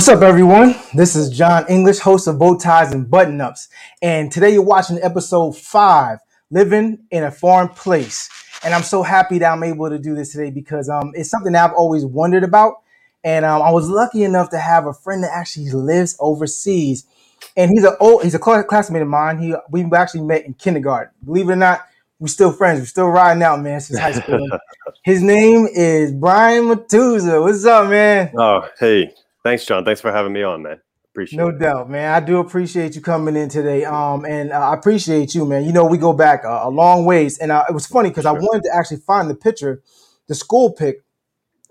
What's up, everyone? This is John English, host of Bowties and Button Ups. And today you're watching episode 5, Living in a Foreign Place. And I'm so happy that I'm able to do this today because it's something that I've always wondered about. And I was lucky enough to have a friend that actually lives overseas. And he's a classmate of mine. We actually met in kindergarten. Believe it or not, we're still friends. We're still riding out, man, since high school. His name is Brian Matuza. What's up, man? Oh, hey. Thanks, John. Thanks for having me on, man. Appreciate it. No doubt, man. I do appreciate you coming in today. And I appreciate you, man. You know, we go back a long ways. And it was funny because I wanted to actually find the picture, the school pic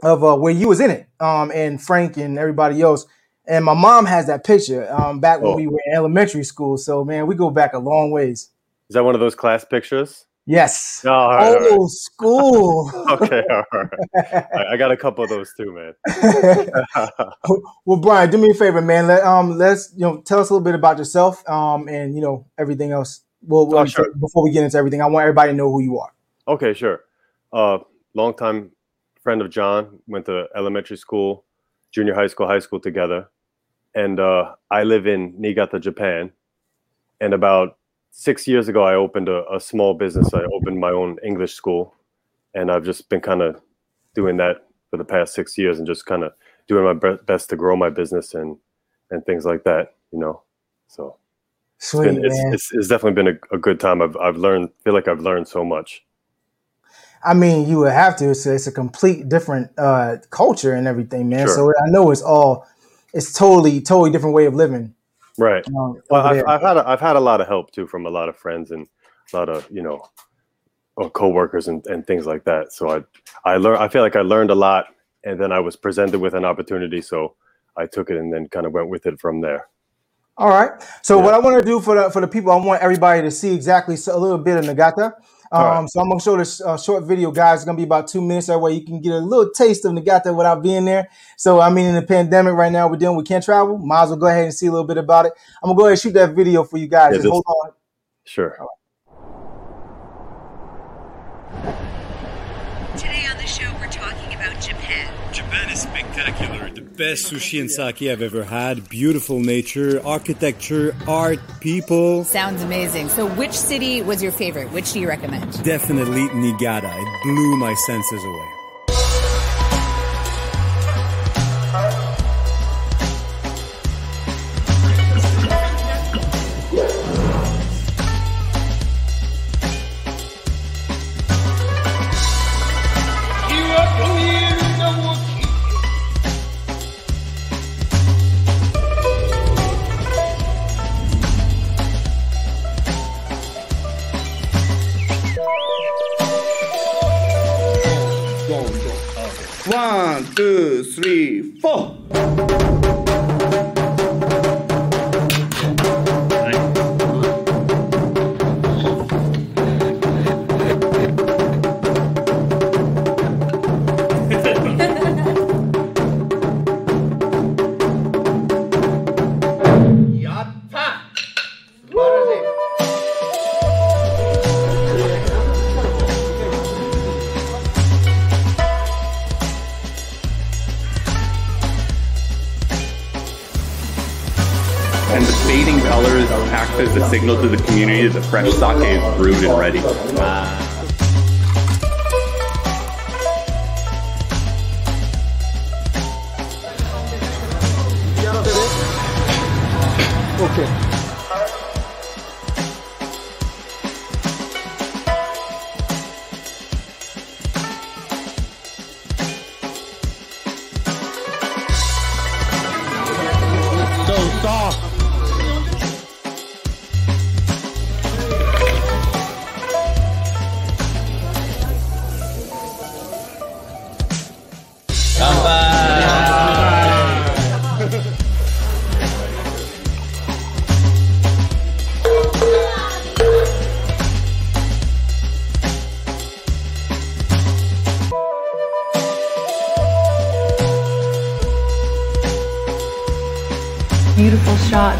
of where you was in it, and Frank and everybody else. And my mom has that picture back when we were in elementary school. So, man, we go back a long ways. Is that one of those class pictures? Yes. Oh, all right. School. Okay, all right. I got a couple of those too, man. Well, Brian, do me a favor, man. Let's tell us a little bit about yourself, and everything else. Sure. Before we get into everything, I want everybody to know who you are. Okay, sure. Longtime friend of John. Went to elementary school, junior high school together, and I live in Niigata, Japan, and about 6 years ago, I opened a small business. I opened my own English school, and I've just been kind of doing that for the past 6 years and just kind of doing my best to grow my business and things like that, So sweet, it's definitely been a good time. I've learned so much. I mean, you would have to. It's a complete different culture and everything, man. Sure. So I know it's totally different way of living. Right. Well, I've had a lot of help too from a lot of friends and a lot of coworkers and things like that. So I feel like I learned a lot, and then I was presented with an opportunity, so I took it and then kind of went with it from there. All right. So what I want to do for the people, I want everybody to see exactly a little bit of Niigata. Right. So I'm gonna show this short video, guys. It's gonna be about 2 minutes. That way you can get a little taste of Niigata without being there. So I mean, in the pandemic right now, we're dealing with can't travel. Might as well go ahead and see a little bit about it. I'm gonna go ahead and shoot that video for you guys. Just hold on. Sure. All right. Today on the show, we're talking about Japan. Japan is spectacular. The best sushi and sake I've ever had. Beautiful nature, architecture, art, people. Sounds amazing. So which city was your favorite? Which do you recommend? Definitely Niigata. It blew my senses away. Signal to the community that the fresh sake is brewed and ready. Okay.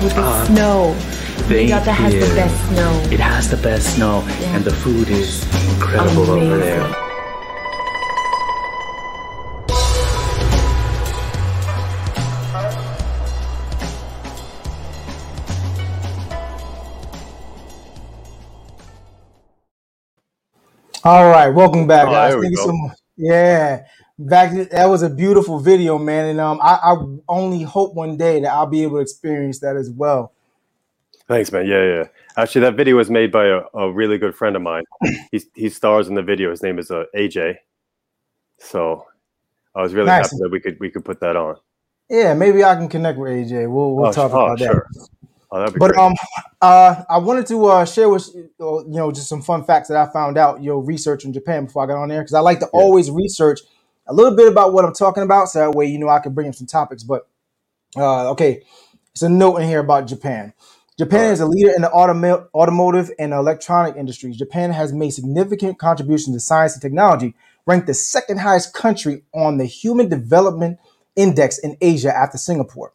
With the snow. Niigata has the best snow. It has the best snow, yeah. And the food is incredible. Amazing. Over there. All right, welcome back, guys. Thank you so much. Yeah, that was a beautiful video, man, and I only hope one day that I'll be able to experience that as well. Thanks, man. Yeah. Actually, that video was made by a really good friend of mine. He stars in the video. His name is AJ. So I was really happy that we could put that on. Yeah, maybe I can connect with AJ. We'll talk about that. Sure. Oh, that'd be great. I wanted to share with just some fun facts that I found out researching Japan before I got on there, because I like to always research a little bit about what I'm talking about, so that way I can bring up some topics. But okay, it's a note in here about Japan. Japan is a leader in the automotive and electronic industries. Japan has made significant contributions to science and technology, ranked the second highest country on the Human Development Index in Asia after Singapore.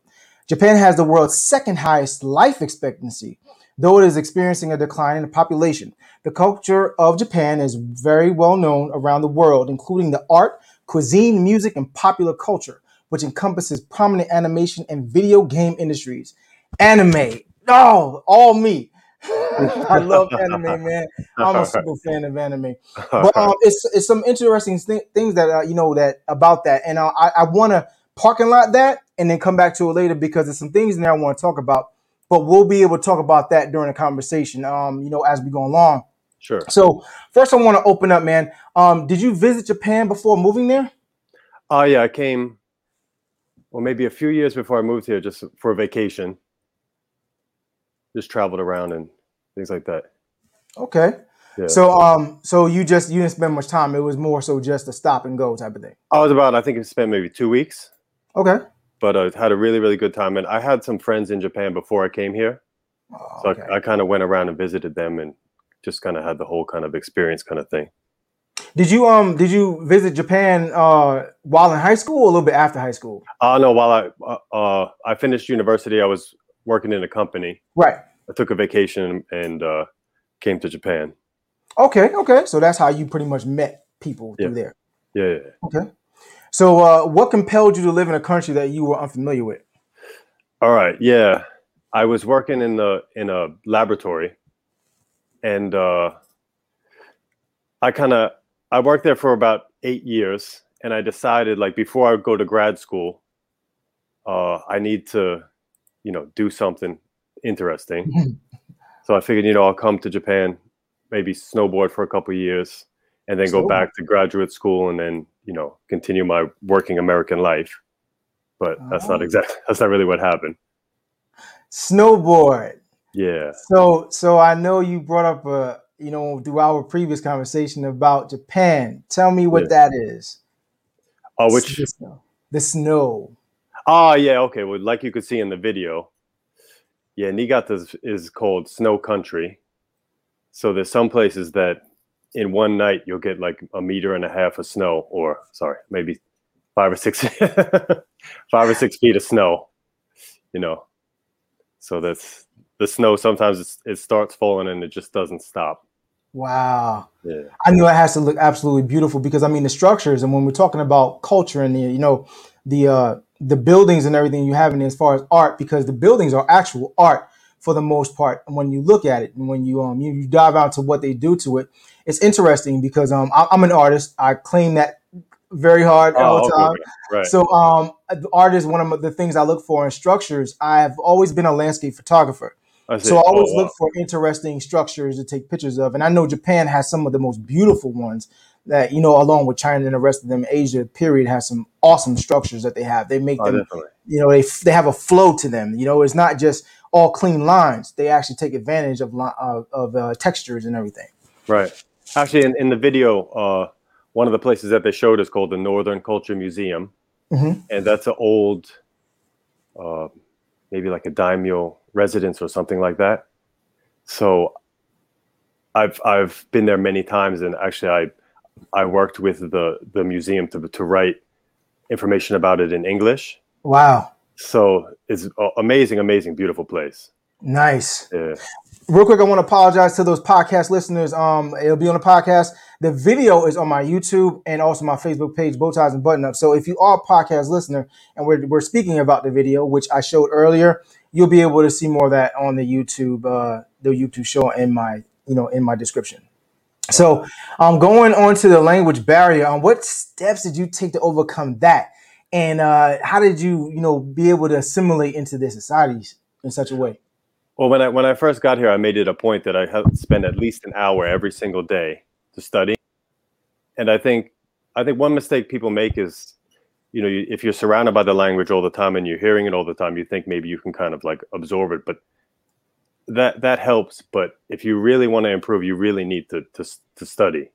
Japan has the world's second highest life expectancy, though it is experiencing a decline in the population. The culture of Japan is very well known around the world, including the art, cuisine, music, and popular culture, which encompasses prominent animation and video game industries. Anime. No, all me. I love anime, man. I'm a super fan of anime. But it's some interesting things that about that, and I want to parking lot that and then come back to it later, because there's some things in there I want to talk about. But we'll be able to talk about that during the conversation, as we go along. Sure. So first, I want to open up, man. Did you visit Japan before moving there? Yeah, I came. Well, maybe a few years before I moved here, just for a vacation. Just traveled around and things like that. Okay. Yeah. So, so you didn't spend much time. It was more so just a stop and go type of thing. I think I spent maybe 2 weeks. Okay. But I had a really, really good time. And I had some friends in Japan before I came here. So okay. I kind of went around and visited them and just kind of had the whole kind of experience kind of thing. Did you visit Japan while in high school or a little bit after high school? No, while I finished university, I was working in a company. Right. I took a vacation and came to Japan. Okay. So that's how you pretty much met people through there. Yeah. Okay. So what compelled you to live in a country that you were unfamiliar with? All right. Yeah. I was working in a laboratory, and I worked there for about 8 years, and I decided, like, before I would go to grad school, I need to do something interesting. So I figured, I'll come to Japan, maybe snowboard for a couple of years, and then go back to graduate school, and then, continue my working American life. But that's not really what happened. Snowboard. Yeah. So I know you brought up, through our previous conversation about Japan. Tell me what that is. Oh, which? The snow. Oh, yeah. Okay. Well, like you could see in the video. Yeah. Niigata is called snow country. So there's some places that in one night you'll get like 1.5 meters of snow, or maybe 5 or 6 feet of snow, So that's the snow. Sometimes it starts falling and it just doesn't stop. Wow. Yeah. I knew it has to look absolutely beautiful, because I mean, the structures, and when we're talking about culture and the buildings and everything you have in there as far as art, because the buildings are actual art for the most part. And when you look at it, and when you dive out to what they do to it, it's interesting, because I'm an artist. I claim that very hard all the time. Right. So art is one of the things I look for in structures. I've always been a landscape photographer. So I always look for interesting structures to take pictures of. And I know Japan has some of the most beautiful ones that, along with China and the rest of them, Asia, period, has some awesome structures that they have. They make them, they have a flow to them. It's not just all clean lines. They actually take advantage of textures and everything. Right. Actually, in the video, one of the places that they showed is called the Northern Culture Museum. Mm-hmm. And that's an old, maybe like a daimyo residence or something like that. So I've been there many times, and actually I worked with the museum to write information about it in English. Wow. So it's amazing, beautiful place. Nice. Yeah. Real quick, I want to apologize to those podcast listeners. It'll be on the podcast. The video is on my YouTube and also my Facebook page, Bowties and Button Ups. So if you are a podcast listener and we're speaking about the video, which I showed earlier, you'll be able to see more of that on the YouTube show in my description. So going on to the language barrier, what steps did you take to overcome that? And how did you, be able to assimilate into their societies in such a way? Well, when I first got here, I made it a point that I had to spend at least an hour every single day to study. And I think one mistake people make is, if you're surrounded by the language all the time and you're hearing it all the time, you think maybe you can kind of like absorb it, but that helps. But if you really want to improve, you really need to study.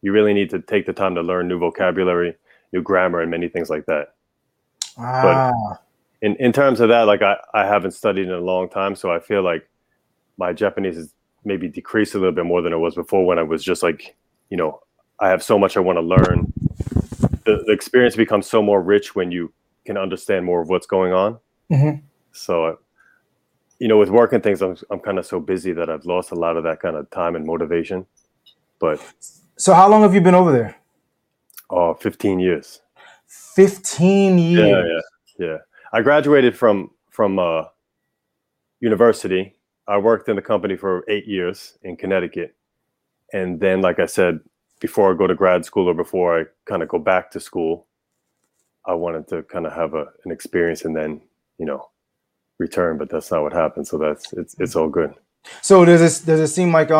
You really need to take the time to learn new vocabulary, new grammar, and many things like that. Ah. But in terms of that, like I haven't studied in a long time, so I feel like my Japanese has maybe decreased a little bit more than it was before, when I was just like, I have so much I want to learn. The experience becomes so more rich when you can understand more of what's going on. Mm-hmm. So, with work and things, I'm kind of so busy that I've lost a lot of that kind of time and motivation. But so, how long have you been over there? Oh, 15 years. 15 years. Yeah. I graduated from university. I worked in the company for 8 years in Connecticut, and then, like I said, before I go to grad school or before I kind of go back to school, I wanted to kind of have an experience and then, return. But that's not what happened. So it's all good. So does it seem like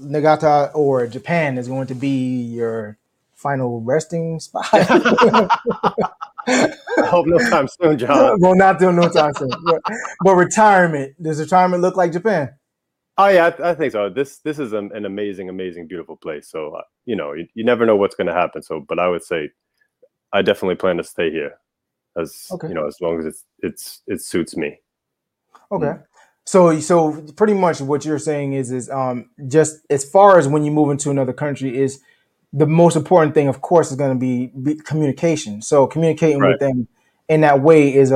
Niigata or Japan is going to be your final resting spot? I hope no time soon, John. Well, not till no time soon. But retirement, does retirement look like Japan? Oh yeah, I think so. This is an amazing, amazing, beautiful place. So you never know what's going to happen. So, but I would say, I definitely plan to stay here, as as long as it suits me. Okay. Mm-hmm. So pretty much what you're saying is just as far as when you move into another country is. The most important thing, of course, is going to be communication. So communicating with them in that way is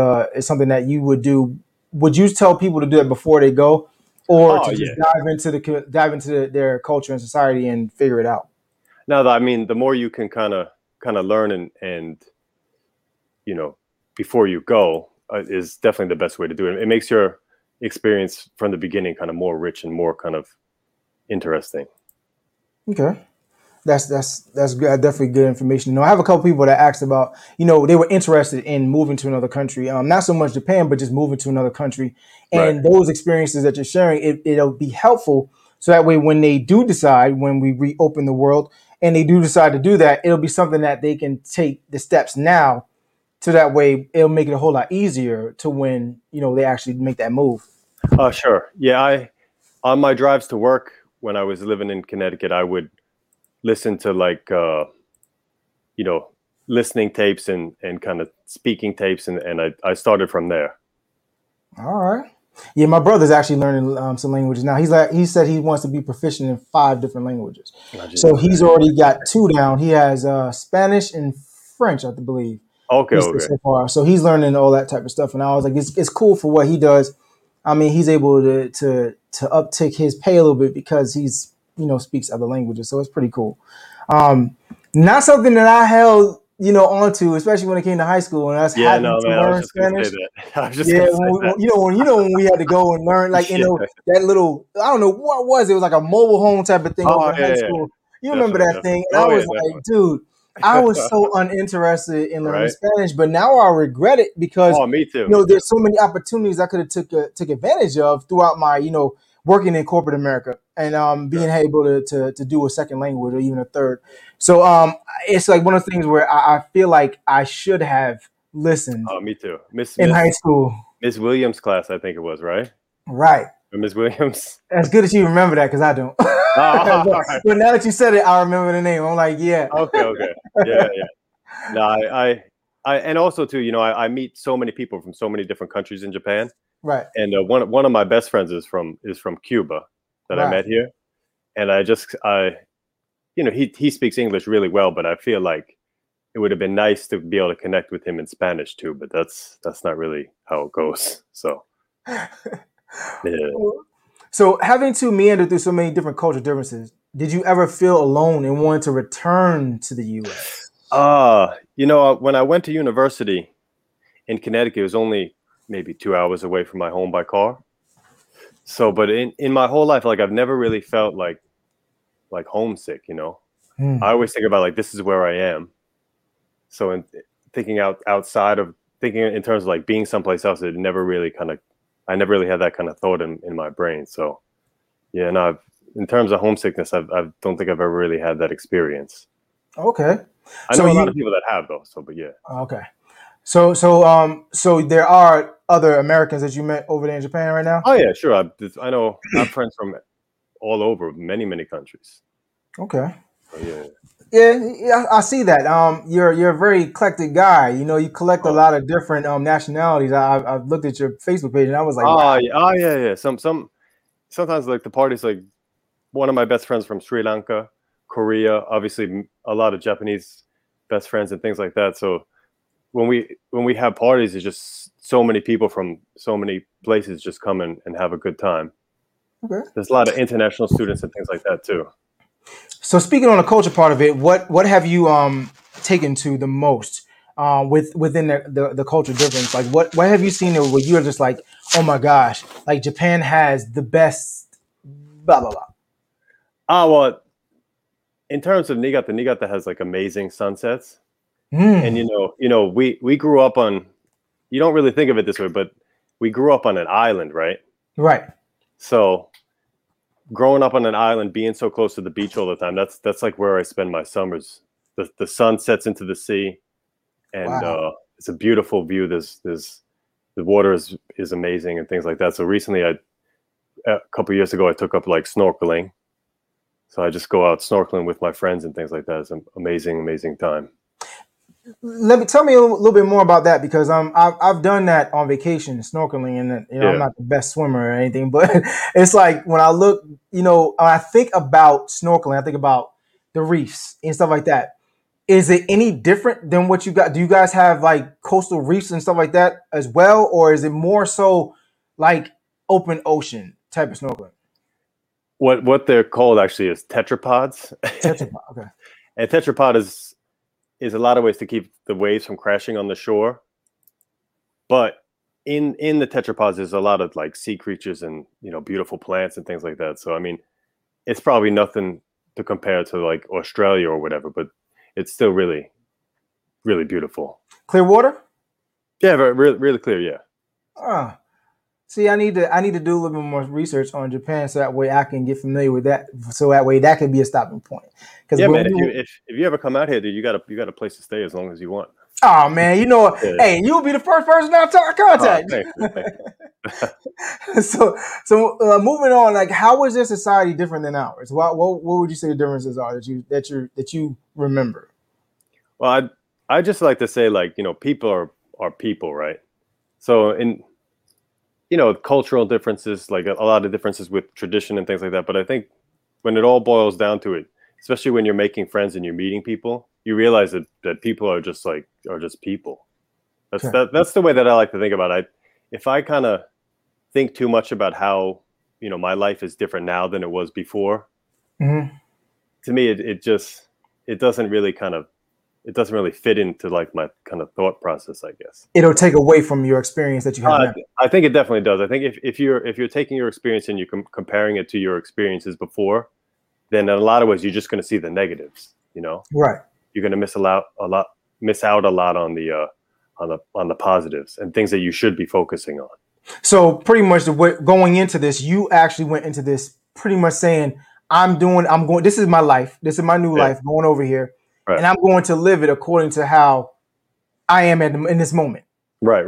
something that you would do. Would you tell people to do that before they go, or just dive into their culture and society and figure it out? No, I mean, the more you can kind of learn and before you go is definitely the best way to do it. It makes your experience from the beginning kind of more rich and more kind of interesting. Okay. That's good. Definitely good information. I have a couple people that asked about, they were interested in moving to another country, not so much Japan, but just moving to another country. And those experiences that you're sharing, it'll be helpful. So that way, when they do decide, when we reopen the world and they do decide to do that, it'll be something that they can take the steps now. So that way, it'll make it a whole lot easier to when, they actually make that move. Sure. Yeah. On my drives to work, when I was living in Connecticut, I would listen to listening tapes and kind of speaking tapes. And I started from there. All right. Yeah. My brother's actually learning some languages now. He said he wants to be proficient in 5 different languages. So he's already got 2 down. He has Spanish and French, I believe. Okay. So far. So he's learning all that type of stuff. And I was like, it's cool for what he does. I mean, he's able to uptick his pay a little bit because he's, speaks other languages. So it's pretty cool. Not something that I held, onto, especially when it came to high school, and us having to learn Spanish. When we had to go and learn, that little, I don't know what it was like a mobile home type of thing high school. You remember that thing? And I was like, dude, I was so uninterested in learning Spanish, but now I regret it because, me too. There's so many opportunities I could have took advantage of throughout my, working in corporate America and being able to do a second language or even a third. So it's like one of the things where I feel like I should have listened. Oh, me too. Miss high school. Miss Williams' class, I think it was, right? Right. Miss Williams. That's good that you remember that because I don't. But now that you said it, I remember the name. I'm like, yeah. Okay. Yeah. No, I and also too, I meet so many people from so many different countries in Japan. Right. And one of my best friends is from Cuba that I met here. And he speaks English really well, but I feel like it would have been nice to be able to connect with him in Spanish too, but that's not really how it goes. So yeah. So having to meander through so many different cultural differences, did you ever feel alone and wanted to return to the US? When I went to university in Connecticut, it was only maybe 2 hours away from my home by car. So, but in my whole life, like I've never really felt like like homesick, you know. I always think about like, this is where I am. So in thinking outside of thinking in terms of like being someplace else, it never really kind of, I never really had that kind of thought in my brain. So yeah, and I've, in terms of homesickness, I don't think I've ever really had that experience. Okay. I know a lot of people that have though. So, but yeah. Okay. So there are other Americans that you met over there in Japan right now? Oh yeah, sure. I know I have friends from all over, many countries. Okay. Yeah, I see that. You're a very eclectic guy. You know, you collect a lot of different nationalities. I've looked at your Facebook page and I was like, wow. Yeah. Sometimes like the parties, like one of my best friends from Sri Lanka, Korea, obviously a lot of Japanese best friends and things like that. So when we have parties, it's just so many people from so many places just come and have a good time. Okay. There's a lot of international students and things like that too. So speaking on the culture part of it, what have you taken to the most within the culture difference? Like what have you seen where you're just like, oh my gosh, like Japan has the best blah blah blah? Well, in terms of Niigata has like amazing sunsets, and you know we grew up on, you don't really think of it this way, but we grew up on an island, right? So. Growing up on an island, being so close to the beach all the time, that's like where I spend my summers. The sun sets into the sea, and it's a beautiful view. There's the water is amazing and things like that. So recently, a couple of years ago, I took up like snorkeling. So I just go out snorkeling with my friends and things like that. It's an amazing time. Tell me a little bit more about that, because I've done that on vacation, snorkeling, and I'm not the best swimmer or anything, but it's like when I look, you know, I think about snorkeling, I think about the reefs and stuff like that. Is it any different than what you got? Do you guys have like coastal reefs and stuff like that as well, or is it more so like open ocean type of snorkeling? What they're called actually is tetrapods. Tetrapod, okay. And tetrapod is a lot of ways to keep the waves from crashing on the shore. But in the tetrapods, there's a lot of like sea creatures and, you know, beautiful plants and things like that. So, I mean, it's probably nothing to compare to like Australia or whatever, but it's still really, really beautiful. Clear water? Yeah, really, really clear. Yeah. See, I need to do a little bit more research on Japan so that way I can get familiar with that. So that way that could be a stopping point. Yeah, man. If you ever come out here, dude, you got a place to stay as long as you want. Oh man, you know, yeah. Hey, you'll be the first person I contact. Thank you. So moving on, like, how is their society different than ours? What would you say the differences are that you remember? Well, I just like to say, like, you know, people are people, right? So you know, cultural differences, like a lot of differences with tradition and things like that. But I think when it all boils down to it, especially when you're making friends and you're meeting people, you realize that people are just people. That's the way that I like to think about it. If I kind of think too much about how, you know, my life is different now than it was before, to me it doesn't really fit into like my kind of thought process, I guess. It'll take away from your experience that you have now. I think it definitely does. I think if you're taking your experience and you're comparing it to your experiences before, then in a lot of ways you're just going to see the negatives, you know? Right. You're going to miss out a lot on the positives and things that you should be focusing on. So pretty much going into this, you actually went into this pretty much saying, this is my life. This is my new life going over here. Right. And I'm going to live it according to how I am in this moment. Right.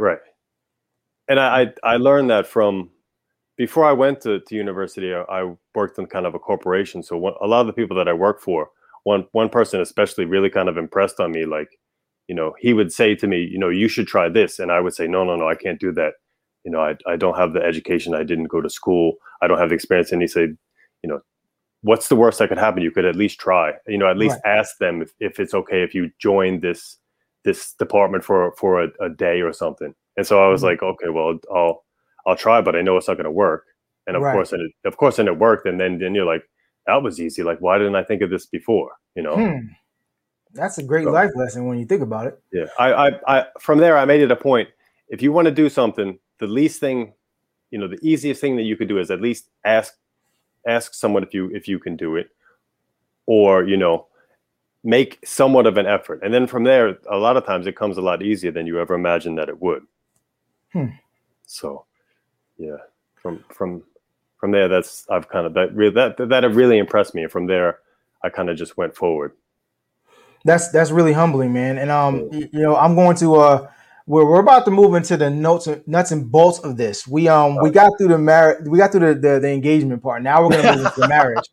And I learned that from before I went to university. I worked in kind of a corporation. So a lot of the people that I work for, one person especially really kind of impressed on me. Like, you know, he would say to me, you know, you should try this. And I would say, no, I can't do that. You know, I don't have the education. I didn't go to school. I don't have the experience. And he said, you know, what's the worst that could happen? You could at least try, you know, at least ask them if it's okay if you join this department for a day or something. And so I was like, okay, well, I'll try, but I know it's not going to work. And of course, and it worked. And then you're like, that was easy. Like, why didn't I think of this before? You know, that's a great life lesson when you think about it. Yeah. I from there, I made it a point. If you want to do something, the easiest thing that you could do is at least ask someone if you can do it, or, you know, make somewhat of an effort. And then from there, a lot of times it comes a lot easier than you ever imagined that it would. So, yeah, from there, that's, I've kind of, that really impressed me. And from there, I kind of just went forward. That's really humbling, man. And, you know, I'm going to, we're about to move into the nuts and bolts of this. We got through the marriage, we got through the engagement part. Now we're going to move into the marriage.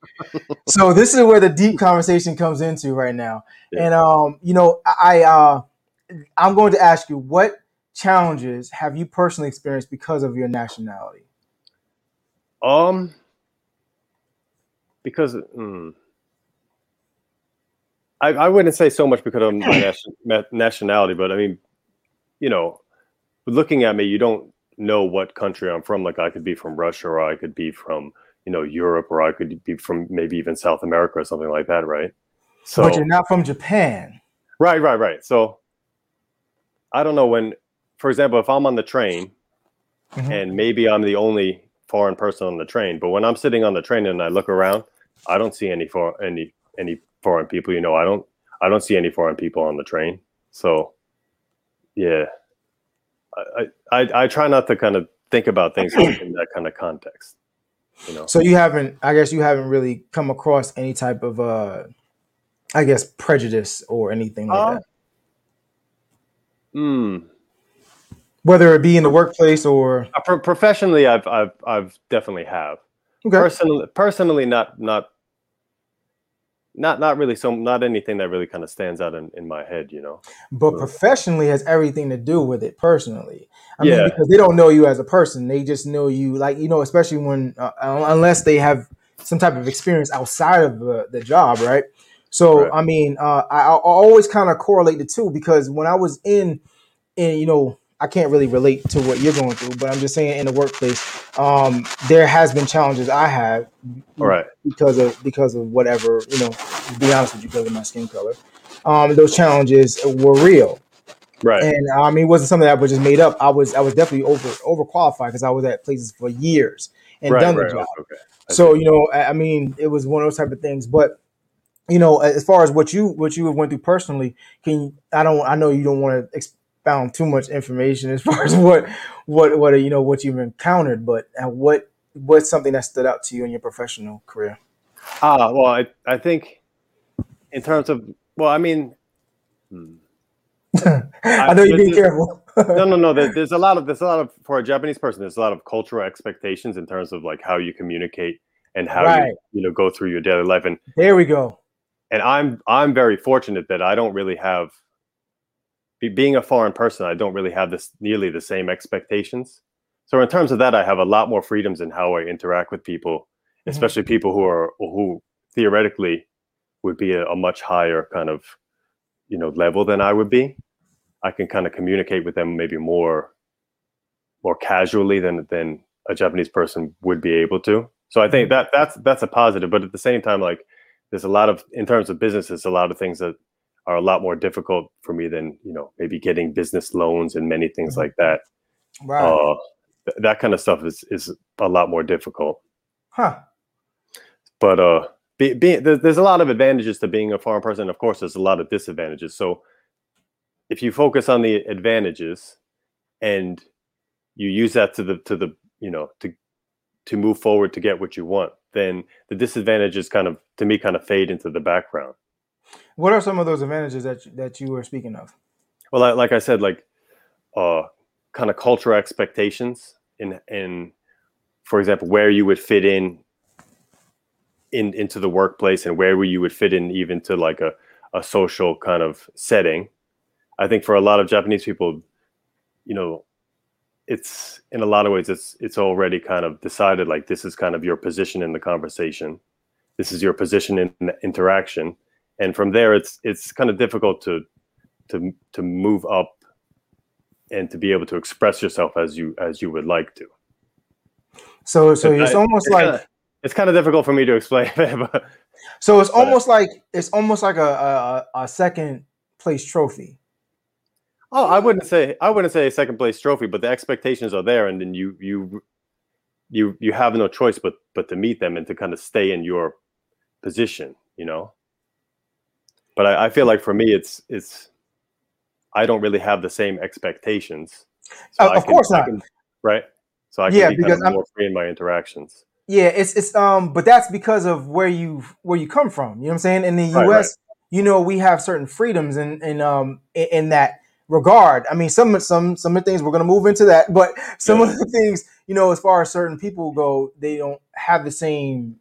So this is where the deep conversation comes into right now. Yeah. And, you know, I'm going to ask you, what challenges have you personally experienced because of your nationality? Because I wouldn't say so much because of my nationality, but I mean, you know, looking at me, you don't know what country I'm from. Like, I could be from Russia, or I could be from, you know, Europe, or I could be from maybe even South America or something like that, right? So, but you're not from Japan. Right. So I don't know when, for example, if I'm on the train and maybe I'm the only foreign person on the train, but when I'm sitting on the train and I look around, I don't see any foreign people, you know, I don't see any foreign people on the train. So yeah, I try not to kind of think about things in that kind of context, you know? So I guess you haven't really come across any type of, I guess, prejudice or anything like that. Whether it be in the workplace or professionally, I've definitely have. Okay. Personally, not really. So not anything that really kind of stands out in my head, you know. But professionally has everything to do with it. Personally, I mean, because they don't know you as a person; they just know you, like, you know. Especially when, unless they have some type of experience outside of the job, right? So right. I mean, I always kind of correlate the two, because when I was in, you know, I can't really relate to what you're going through, but I'm just saying in the workplace, there has been challenges I have, right, because of whatever, you know, to be honest with you, because of my skin color. Those challenges were real. Right. And I mean, it wasn't something that was just made up. I was definitely overqualified, because I was at places for years and done the job. Okay. So, you know, I mean, it was one of those type of things. But, you know, as far as what you have went through personally, I know you don't want to found too much information as far as what you know, what you've encountered, but what's something that stood out to you in your professional career? Well, I think in terms of, well, I mean, I know you're being careful. No. There's a lot of for a Japanese person, there's a lot of cultural expectations in terms of like how you communicate and how you know, go through your daily life. And there we go. And I'm very fortunate that I don't really have. Being a foreign person, I don't really have this nearly the same expectations. So in terms of that, I have a lot more freedoms in how I interact with people, especially people who theoretically would be a much higher kind of, you know, level than I would be. I can kind of communicate with them maybe more casually than a Japanese person would be able to. So I think that's a positive. But at the same time, like, there's a lot of, in terms of businesses, a lot of things that are a lot more difficult for me than, you know, maybe getting business loans and many things like that. Wow. That kind of stuff is a lot more difficult. But there's a lot of advantages to being a foreign person. Of course, there's a lot of disadvantages. So if you focus on the advantages and you use that to the you know, to move forward to get what you want, then the disadvantages kind of, to me, kind of fade into the background. What are some of those advantages that you were speaking of? Well, like I said, like kind of cultural expectations in, for example, where you would fit into the workplace and where you would fit in even to like a social kind of setting. I think for a lot of Japanese people, you know, it's in a lot of ways it's already kind of decided, like, this is kind of your position in the conversation. This is your position in the interaction. And from there, it's kind of difficult to move up and to be able to express yourself as you would like to. So it's almost like, it's kind of difficult for me to explain. So it's almost like a second place trophy. Oh, I wouldn't say a second place trophy, but the expectations are there, and then you have no choice but to meet them and to kind of stay in your position, you know. But I feel like for me, it's I don't really have the same expectations. So of course not. Right. So I can be because I'm more free in my interactions. Yeah, it's but that's because of where you come from. You know what I'm saying? In the U.S., right. You know, we have certain freedoms in that regard. I mean, some of the things we're going to move into that, but some of the things, you know, as far as certain people go, they don't have the same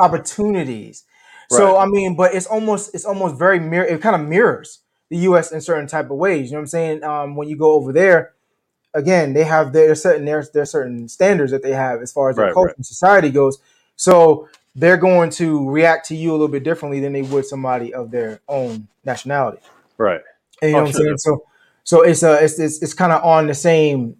opportunities. Right. So I mean, but it's almost very it kind of mirrors the U.S. in certain type of ways. You know what I'm saying? When you go over there, again, they have their certain standards that they have as far as their culture and society goes. So they're going to react to you a little bit differently than they would somebody of their own nationality. Right. And you know what I'm saying? So it's kind of on the same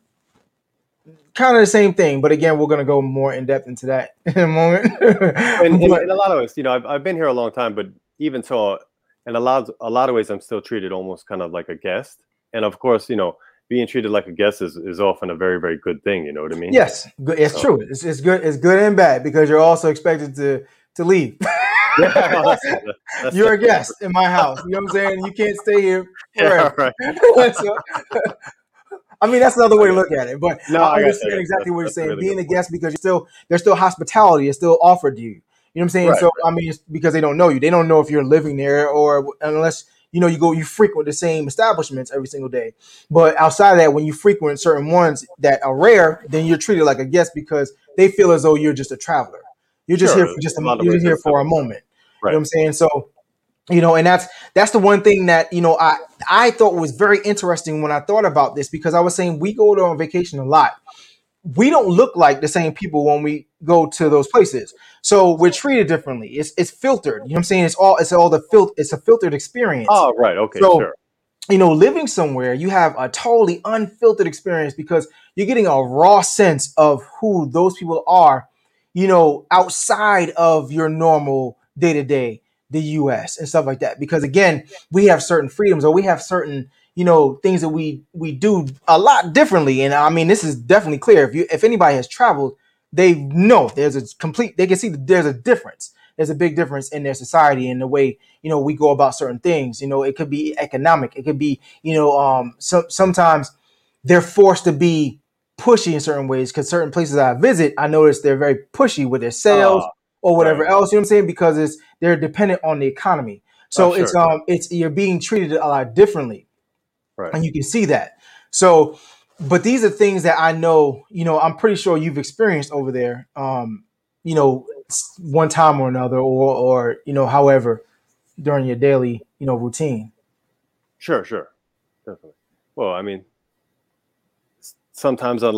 thing. But again, we're going to go more in depth into that in a moment. In a lot of ways, you know, I've been here a long time, but even so, in a lot of ways, I'm still treated almost kind of like a guest. And of course, you know, being treated like a guest is often a very, very good thing. You know what I mean? Yes, it's true. It's good. It's good and bad because you're also expected to leave. You're a guest in my house. You know what I'm saying? You can't stay here forever. Yeah, right. So, I mean, that's another way to look at it. But no, I understand exactly what you're saying. Really being a guest because there's still hospitality is still offered to you. You know what I'm saying? Right, so I mean, it's because they don't know you. They don't know if you're living there or unless. You know, you frequent the same establishments every single day. But outside of that, when you frequent certain ones that are rare, then you're treated like a guest because they feel as though you're just a traveler. You're just here for just a moment. Right. You know what I'm saying? So, you know, and that's the one thing that, you know, I thought was very interesting when I thought about this, because I was saying we go on vacation a lot. We don't look like the same people when we go to those places. So we're treated differently. It's filtered. You know what I'm saying? It's a filtered experience. Oh, right. Okay. So, sure. You know, living somewhere, you have a totally unfiltered experience because you're getting a raw sense of who those people are, you know, outside of your normal day-to-day, the US and stuff like that. Because again, we have certain freedoms or we have certain, you know, things that we do a lot differently. And I mean, this is definitely clear. If anybody has traveled, they know they can see that there's a difference. There's a big difference in their society and the way, you know, we go about certain things. You know, it could be economic. It could be, you know, sometimes they're forced to be pushy in certain ways because certain places I visit, I notice they're very pushy with their sales or whatever else, you know what I'm saying? Because they're dependent on the economy. So it's you're being treated a lot differently. Right. And you can see that. So, but these are things that I know, you know, I'm pretty sure you've experienced over there, you know, one time or another, or, you know, however, during your daily, you know, routine. Sure. Definitely. Well, I mean, sometimes on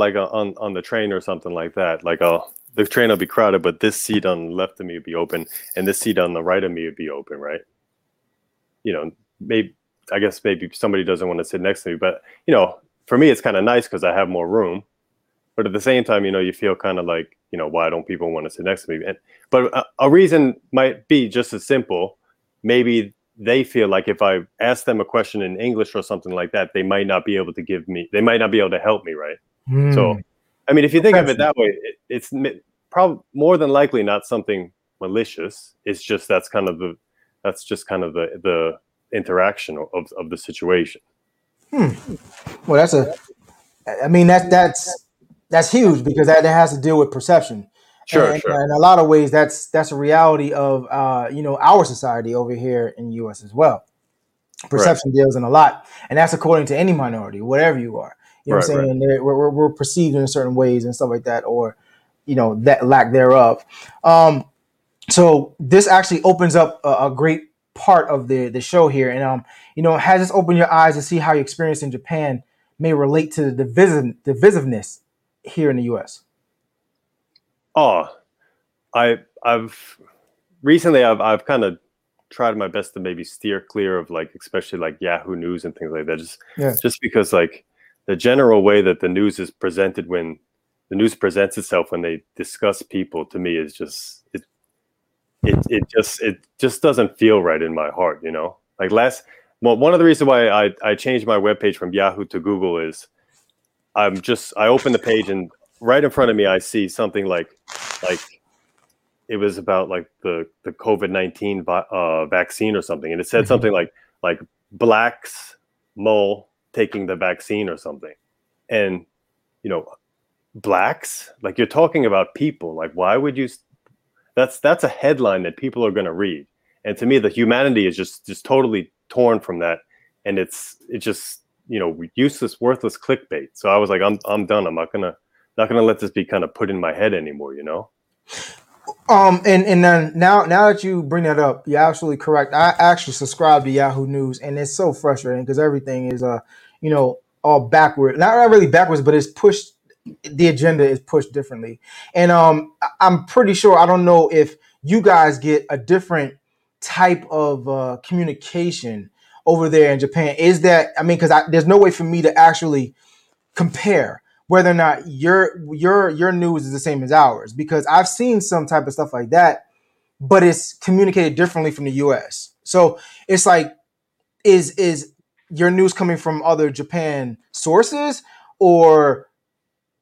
the train or something like that, like the train will be crowded, but this seat on the left of me would be open and this seat on the right of me would be open. Right. You know, maybe somebody doesn't want to sit next to me, but you know, for me, it's kind of nice because I have more room, but at the same time, you know, you feel kind of like, you know, why don't people want to sit next to me? But a reason might be just as simple. Maybe they feel like if I ask them a question in English or something like that, they might not be able to they might not be able to help me. Right. Mm. So, I mean, if you think of it that way, it's probably more than likely not something malicious. It's just, that's just kind of the interaction of the situation. Well, that's huge because that has to deal with perception. Sure. In a lot of ways, that's a reality of you know, our society over here in the U.S. as well. Perception deals in a lot, and that's according to any minority, whatever you are. You know what I'm saying? Right. We're perceived in certain ways and stuff like that, or you know, that lack thereof. So this actually opens up a great part of the show here, and you know, has this opened your eyes to see how your experience in Japan may relate to the divisiveness here in the U.S.? I've kind of tried my best to maybe steer clear of, like, especially like Yahoo News and things like that, just because, like, the general way that the news is presented when the news presents itself when they discuss people, to me, is just it just doesn't feel right in my heart, you know. Like one of the reasons why I changed my webpage from Yahoo to Google is I open the page and right in front of me I see something like it was about like the COVID-19 vaccine or something. And it said something like blacks mole taking the vaccine or something. And, you know, blacks, like you're talking about people, like why would you, that's a headline that people are going to read. And to me, the humanity is just totally torn from that. And it's just, you know, useless, worthless clickbait. So I was like, I'm done. I'm not going to let this be kind of put in my head anymore, you know? And then now that you bring that up, you're absolutely correct. I actually subscribe to Yahoo News, and it's so frustrating because everything is, you know, all backward. Not really backwards, but it's pushed. The agenda is pushed differently. And I'm pretty sure, I don't know if you guys get a different type of communication over there in Japan. Is that, I mean, because there's no way for me to actually compare whether or not your news is the same as ours, because I've seen some type of stuff like that, but it's communicated differently from the US. So it's like, is your news coming from other Japan sources, or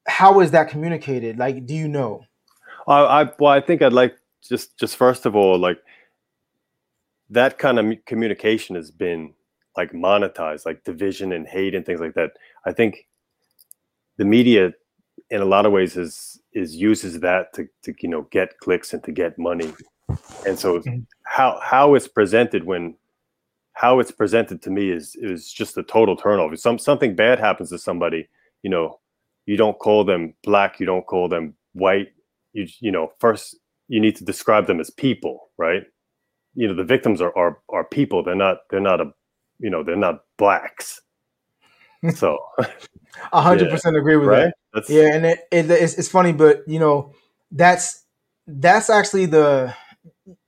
how is that communicated? Like, do you know? I think I'd like just first of all, like that kind of communication has been like monetized, like division and hate and things like that. I think the media, in a lot of ways, is uses that to you know, get clicks and to get money, and so how it's presented to me is just a total turnoff. If something bad happens to somebody, you know, you don't call them black, you don't call them white. You know, first you need to describe them as people, right? You know, the victims are people. They're not blacks. So 100% agree with that. That's, yeah, and it's funny, but you know, that's actually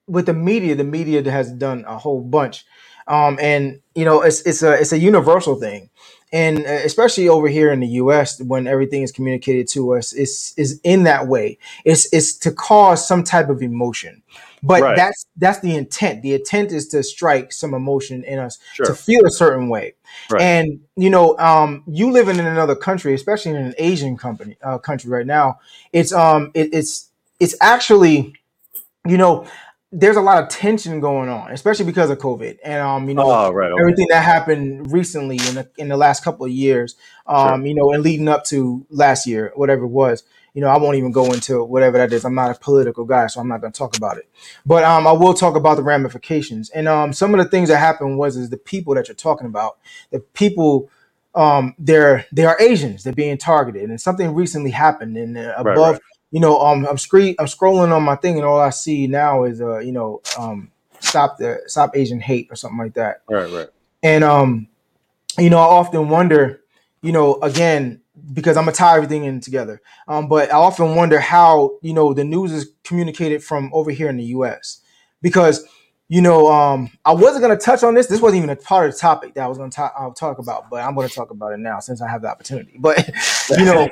with the media has done a whole bunch, and you know, it's a universal thing, and especially over here in the U.S. when everything is communicated to us, is in that way. It's to cause some type of emotion, but right. that's the intent. The intent is to strike some emotion in us, sure, to feel a certain way. Right. And, you know, you living in another country, especially in an Asian country right now, it's actually, you know, there's a lot of tension going on, especially because of COVID and, you know, everything that happened recently in the last couple of years, sure, you know, and leading up to last year, whatever it was. You know, I won't even go into whatever that is. I'm not a political guy, so I'm not going to talk about it. But I will talk about the ramifications. And some of the things that happened is the people that you're talking about. The people, they are Asians. They're being targeted. And something recently happened. And you know, I'm scrolling on my thing, and all I see now is, you know, stop Asian hate or something like that. Right. And, you know, I often wonder, you know, again, because I'm going to tie everything in together. But I often wonder how, you know, the news is communicated from over here in the U.S. Because, you know, I wasn't going to touch on this. This wasn't even a part of the topic that I was going to talk about, but I'm going to talk about it now since I have the opportunity. But, you know,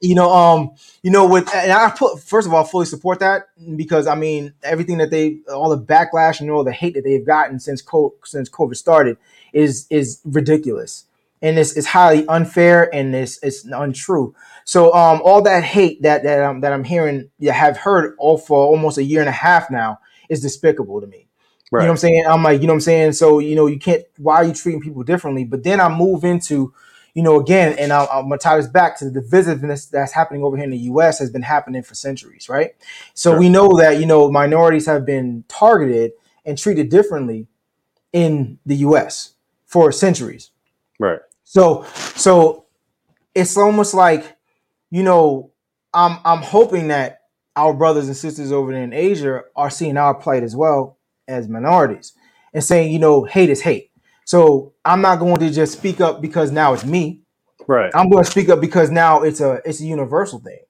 you know, and I first of all, fully support that, because I mean, everything that all the backlash and all the hate that they've gotten since COVID started is ridiculous. And it's highly unfair, and it's untrue. So all that hate that I'm hearing, have heard all for almost a year and a half now, is despicable to me. Right. You know what I'm saying? I'm like, you know what I'm saying? So, you know, you can't, why are you treating people differently? But then I move into, you know, again, and I'm going to tie this back to the divisiveness that's happening over here in the U.S. has been happening for centuries, right? So we know that, you know, minorities have been targeted and treated differently in the U.S. for centuries. Right. So it's almost like, you know, I'm hoping that our brothers and sisters over there in Asia are seeing our plight as well as minorities and saying, you know, hate is hate. So I'm not going to just speak up because now it's me. Right. I'm going to speak up because now it's a universal thing.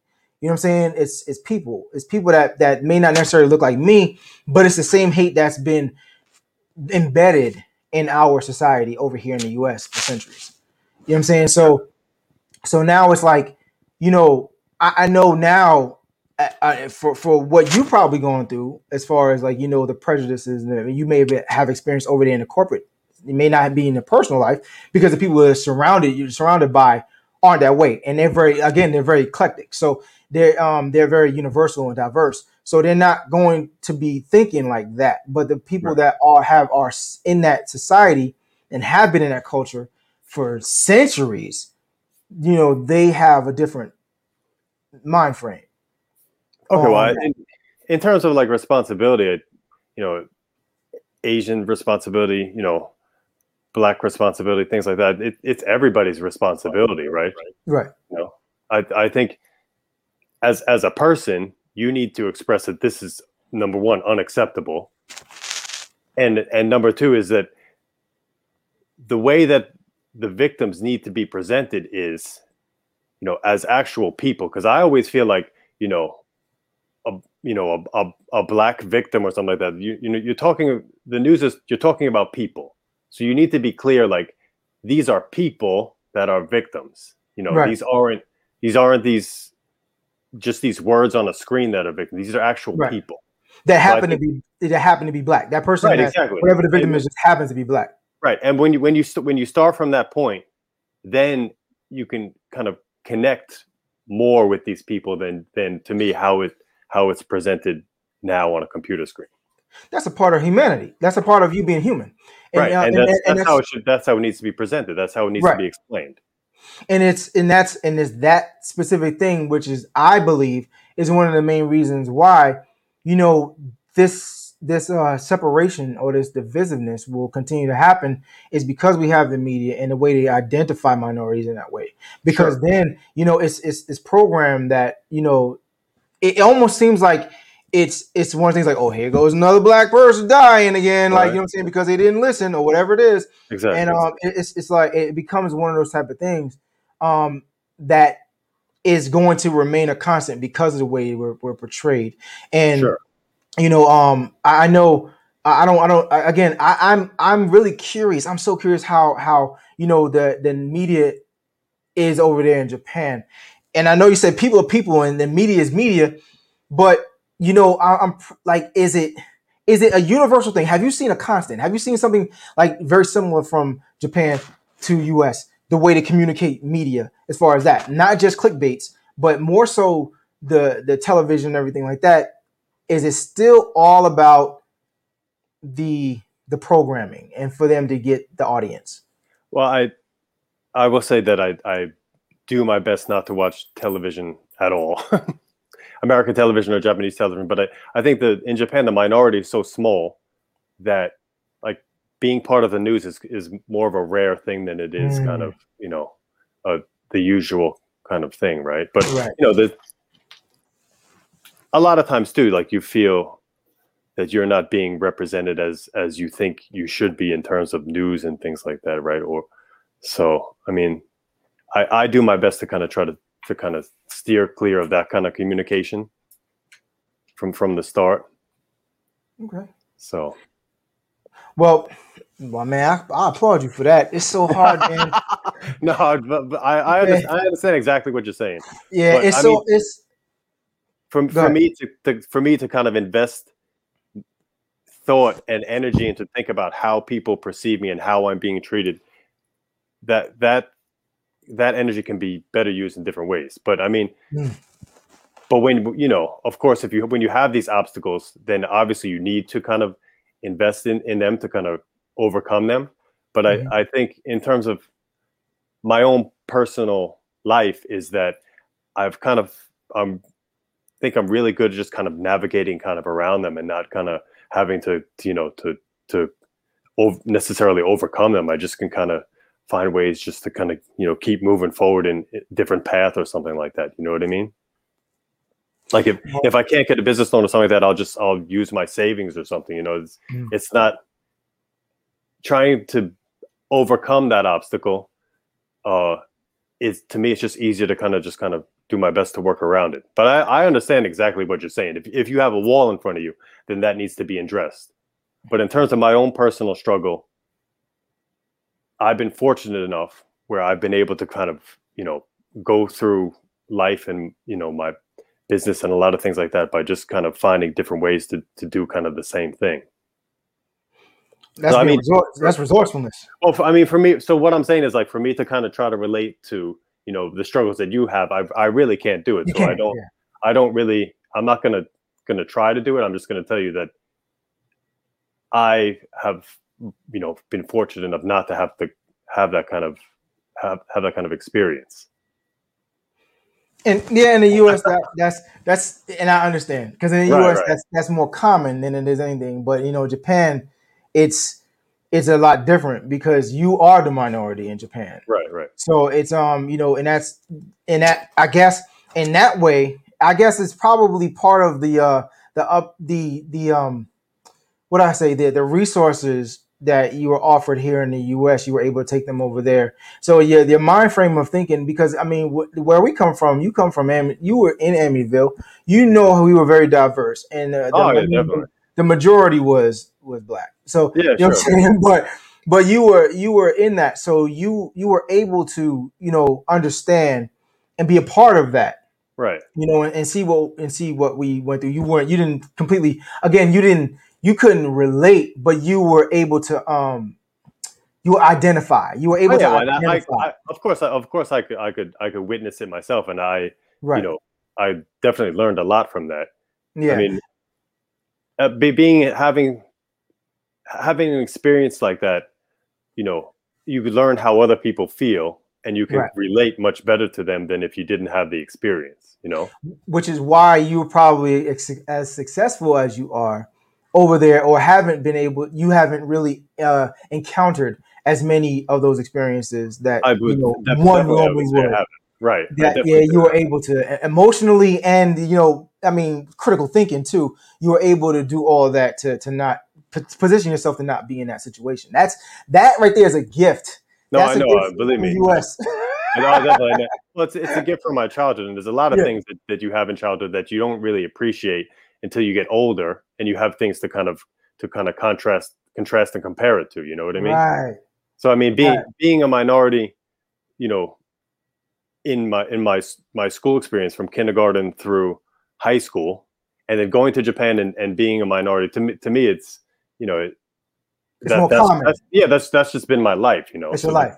You know what I'm saying? It's people. It's people that may not necessarily look like me, but it's the same hate that's been embedded in our society over here in the U.S. for centuries. You know what I'm saying? So now it's like, you know, I know now for what you probably going through as far as like, you know, the prejudices that you may have experienced over there in the corporate, it may not be in the personal life because the people that you're surrounded by aren't that way. And they're very eclectic. So they're very universal and diverse. So they're not going to be thinking like that. But the people that are in that society and have been in that culture for centuries, you know, they have a different mind frame. Okay, well, in terms of like responsibility, you know, Asian responsibility, you know, Black responsibility, things like that. It's everybody's responsibility, right? Right. You know, I think as a person, you need to express that this is, number one, unacceptable. And number two is that the way that the victims need to be presented is, you know, as actual people. Because I always feel like, you know, a Black victim or something like that. You know, you're talking, the news is, you're talking about people. So you need to be clear, like, these are people that are victims. You know, these aren't just these words on a screen that are victims. These are actual people that happen to be Black. That person, whatever the victim is, just happens to be Black. Right. And when you start from that point, then you can kind of connect more with these people than to me how it's presented now on a computer screen. That's a part of humanity. That's a part of you being human. That's how it needs to be presented. That's how it needs to be explained. And it's that specific thing, which is, I believe, is one of the main reasons why, you know, this separation or this divisiveness will continue to happen, is because we have the media and the way they identify minorities in that way. Because then, you know, it's programmed that, you know, it almost seems like it's one of the things like, oh, here goes another Black person dying again, like, you know what I'm saying, because they didn't listen or whatever it is. Exactly. And it's like it becomes one of those type of things that is going to remain a constant because of the way we're portrayed. And you know, I know I'm really curious. I'm so curious how you know the media is over there in Japan. And I know you said people are people and the media is media, but you know, I'm like, is it a universal thing? Have you seen a constant? Have you seen something like very similar from Japan to US, the way to communicate media as far as that? Not just clickbaits, but more so the television and everything like that. Is it still all about the programming and for them to get the audience? Well, I will say that I do my best not to watch television at all. American television or Japanese television, but I think that in Japan the minority is so small that like being part of the news is more of a rare thing than it is kind of, you know, the usual kind of thing, right? But you know, a lot of times too, like you feel that you're not being represented as you think you should be in terms of news and things like that, right? Or so I mean, I do my best to kind of try to kind of steer clear of that kind of communication from the start. Okay. So. Well, man, I applaud you for that. It's so hard, man. No, I understand exactly what you're saying. Yeah, but for me to kind of invest thought and energy into think about how people perceive me and how I'm being treated. That energy can be better used in different ways. But I mean, but when, you know, of course, when you have these obstacles, then obviously you need to kind of invest in them to kind of overcome them. But I think in terms of my own personal life is that I've kind of, I think I'm really good at just kind of navigating kind of around them and not kind of having to, you know, necessarily overcome them. I just can kind of find ways just to kind of, you know, keep moving forward in a different path or something like that. You know what I mean? Like if I can't get a business loan or something like that, I'll use my savings or something, you know, it's not trying to overcome that obstacle. To me, it's just easier to kind of do my best to work around it. But I understand exactly what you're saying. If you have a wall in front of you, then that needs to be addressed. But in terms of my own personal struggle, I've been fortunate enough where I've been able to kind of, you know, go through life and, you know, my business and a lot of things like that by just kind of finding different ways to do kind of the same thing. That's resourcefulness. Well, for me, so what I'm saying is like for me to kind of try to relate to, you know, the struggles that you have, I really can't do it. So I don't really, I'm not going to going to try to do it. I'm just going to tell you that I have, you know, been fortunate enough not to have to have that kind of experience. And yeah, in the U.S., that's and I understand, because in the U.S. Right. That's more common than it is anything. But you know, Japan, it's a lot different because you are the minority in Japan. Right, right. So it's you know, and that's in that I guess in that way, I guess it's probably part of the resources that you were offered here in the U.S., you were able to take them over there. So yeah, your mind frame of thinking, because I mean, where we come from, you come from, you were in Amityville, you know, we were very diverse, and the majority was black. So yeah, you know sure. what I'm saying? But you were in that, so you were able to, you know, understand and be a part of that. Right. You know, and see what we went through. You couldn't relate, but you were able to identify. You were able to identify. I could witness it myself, and I, right. you know, I definitely learned a lot from that. Yeah. I mean, having an experience like that, you know, you could learn how other people feel, and you can right. relate much better to them than if you didn't have the experience. You know, which is why you were probably as successful as you are over there, or haven't really encountered as many of those experiences that I would, you know, one normally would. Right. That, yeah, you were able to emotionally and, you know, I mean, critical thinking too. You were able to do all that to not position yourself to not be in that situation. That right there is a gift. No, I know. Believe me. U.S. I definitely know. Well, it's a gift from my childhood, and there's a lot of things that you have in childhood that you don't really appreciate until you get older, and you have things to kind of contrast and compare it to, you know what I mean? Right. So I mean, being a minority, you know, in my school experience from kindergarten through high school, and then going to Japan and being a minority, to me, it's, you know, it's more common. That's just been my life, you know. It's your life.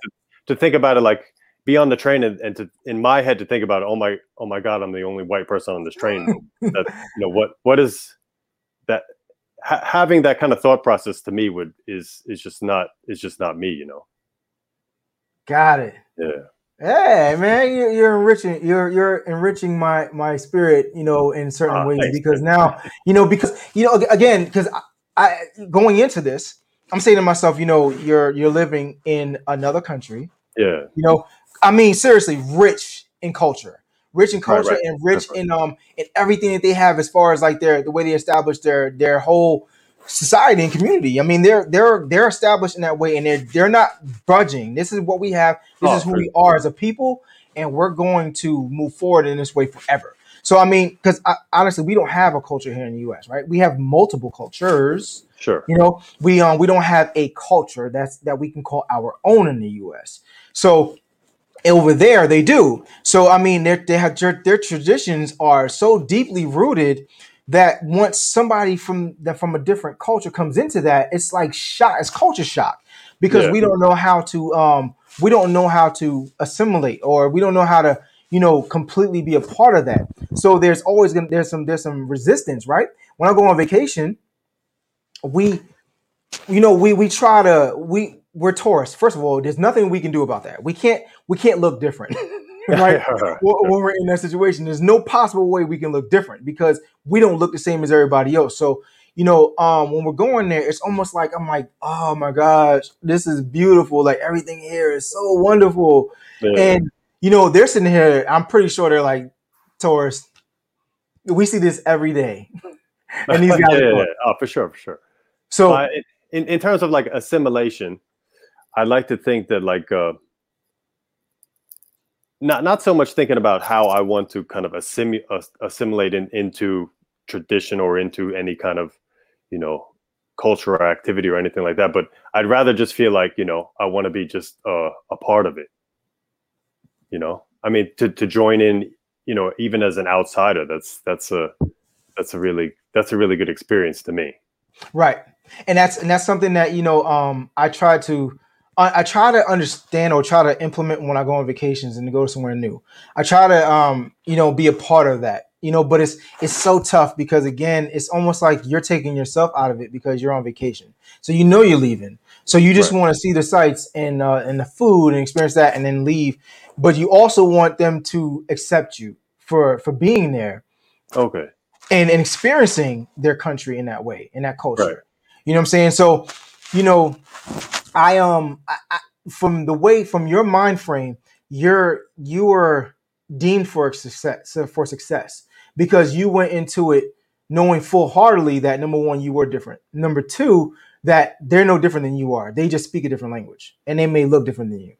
To think about it, like, be on the train and to, in my head, to think about, oh my God, I'm the only white person on this train. That, you know, what is that? Having that kind of thought process to me is just not me, you know. Got it. Yeah. Hey man, you're enriching my spirit, you know, in certain ways, thanks, because man. Now, you know, again, because I going into this, I'm saying to myself, you know, you're living in another country. Yeah. You know, I mean, seriously, rich in culture, right. and rich right. in everything that they have as far as like the way they establish their whole society and community. I mean, they're established in that way, and they're not budging. This is what we have. This is who we are as a people, and we're going to move forward in this way forever. So I mean, because honestly, we don't have a culture here in the U.S., right? We have multiple cultures. Sure. You know, we don't have a culture that we can call our own in the U.S. So over there, they do. So I mean, their traditions are so deeply rooted that once somebody from a different culture comes into that, it's like shock. It's culture shock, because we don't know how to assimilate, or we don't know how to, you know, completely be a part of that. So there's always gonna there's some resistance, right? When I go on vacation, we're tourists. First of all, there's nothing we can do about that. We can't look different, right? When we're in that situation, there's no possible way we can look different, because we don't look the same as everybody else. So, you know, when we're going there, it's almost like, I'm like, oh my gosh, this is beautiful. Like, everything here is so wonderful. Yeah. And, you know, they're sitting here, I'm pretty sure they're like, tourists, we see this every day. And these guys Oh, for sure. So in terms of like assimilation, I like to think that like not so much thinking about how I want to kind of assimilate into tradition or into any kind of, you know, culture or activity or anything like that, but I'd rather just feel like, you know, I want to be just a part of it. You know, I mean, to join in, you know, even as an outsider, that's a really good experience to me. Right. And that's something that, you know, I try to understand or try to implement when I go on vacations and to go somewhere new. I try to, you know, be a part of that, You know, but it's so tough because, again, it's almost like you're taking yourself out of it because you're on vacation. So, you know, you're leaving. So you just want to see the sights and the food and experience that and then leave. But you also want them to accept you for being there. Okay. And experiencing their country in that way, in that culture. Right. You know what I'm saying? So, you know, I from your mind frame, you are deemed for success because you went into it knowing full-heartedly that, number one, you were different. Number two, that they're no different than you are. They just speak a different language and they may look different than you.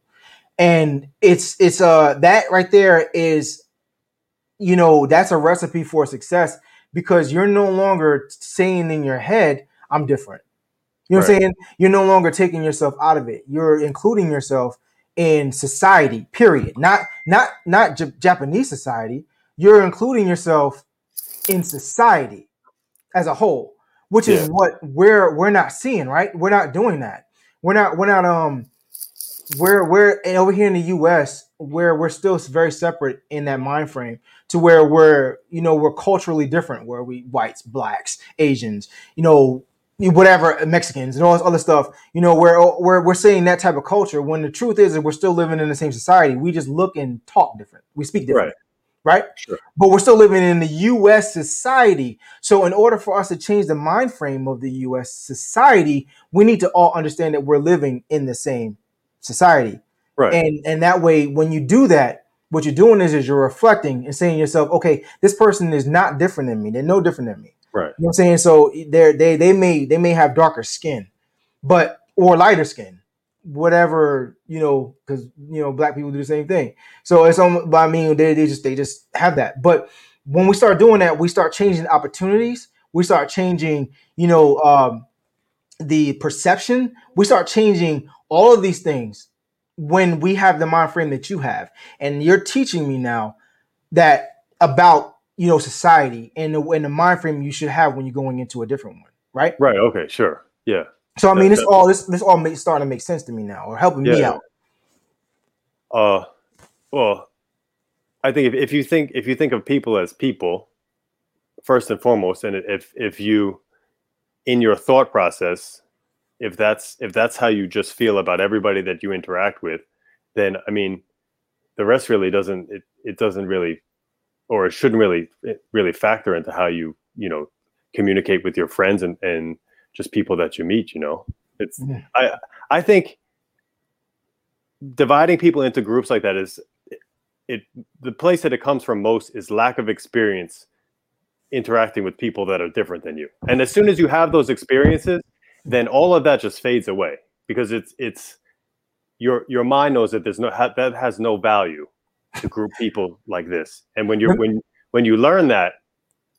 And it's that right there is, you know, that's a recipe for success because you're no longer saying in your head, I'm different. You know what I'm saying? You're no longer taking yourself out of it. You're including yourself in society, period. Not Japanese society. You're including yourself in society as a whole, which is what we're not seeing, right? We're not doing that. We're over here in the US where we're still very separate in that mind frame to where we're culturally different, where we whites, blacks, Asians, you know, whatever, Mexicans and all this other stuff, you know, we're seeing that type of culture when the truth is that we're still living in the same society. We just look and talk different. We speak different, right? Sure. But we're still living in the U.S. society. So in order for us to change the mind frame of the U.S. society, we need to all understand that we're living in the same society. Right. And that way, when you do that, what you're doing is you're reflecting and saying to yourself, okay, this person is not different than me. They're no different than me. Right. You know what I'm saying? So they may have darker skin, but or lighter skin, whatever, you know, because, you know, black people do the same thing. So it's almost, I mean, they just have that. But when we start doing that, we start changing opportunities. We start changing, you know, the perception. We start changing all of these things when we have the mind frame that you have. And you're teaching me now that about, you know, society and the mind frame you should have when you're going into a different one, right? Right. Okay. Sure. Yeah. So I mean, this all starting to make sense to me now, or helping me out. Well, I think if you think of people as people, first and foremost, and if you in your thought process, if that's how you just feel about everybody that you interact with, then I mean, the rest really doesn't it doesn't really. Or it shouldn't really factor into how you communicate with your friends and just people that you meet. You know, it's I think dividing people into groups like that is the place that it comes from most is lack of experience interacting with people that are different than you. And as soon as you have those experiences, then all of that just fades away because it's your mind knows that that has no value to group people like this. And when you learn that,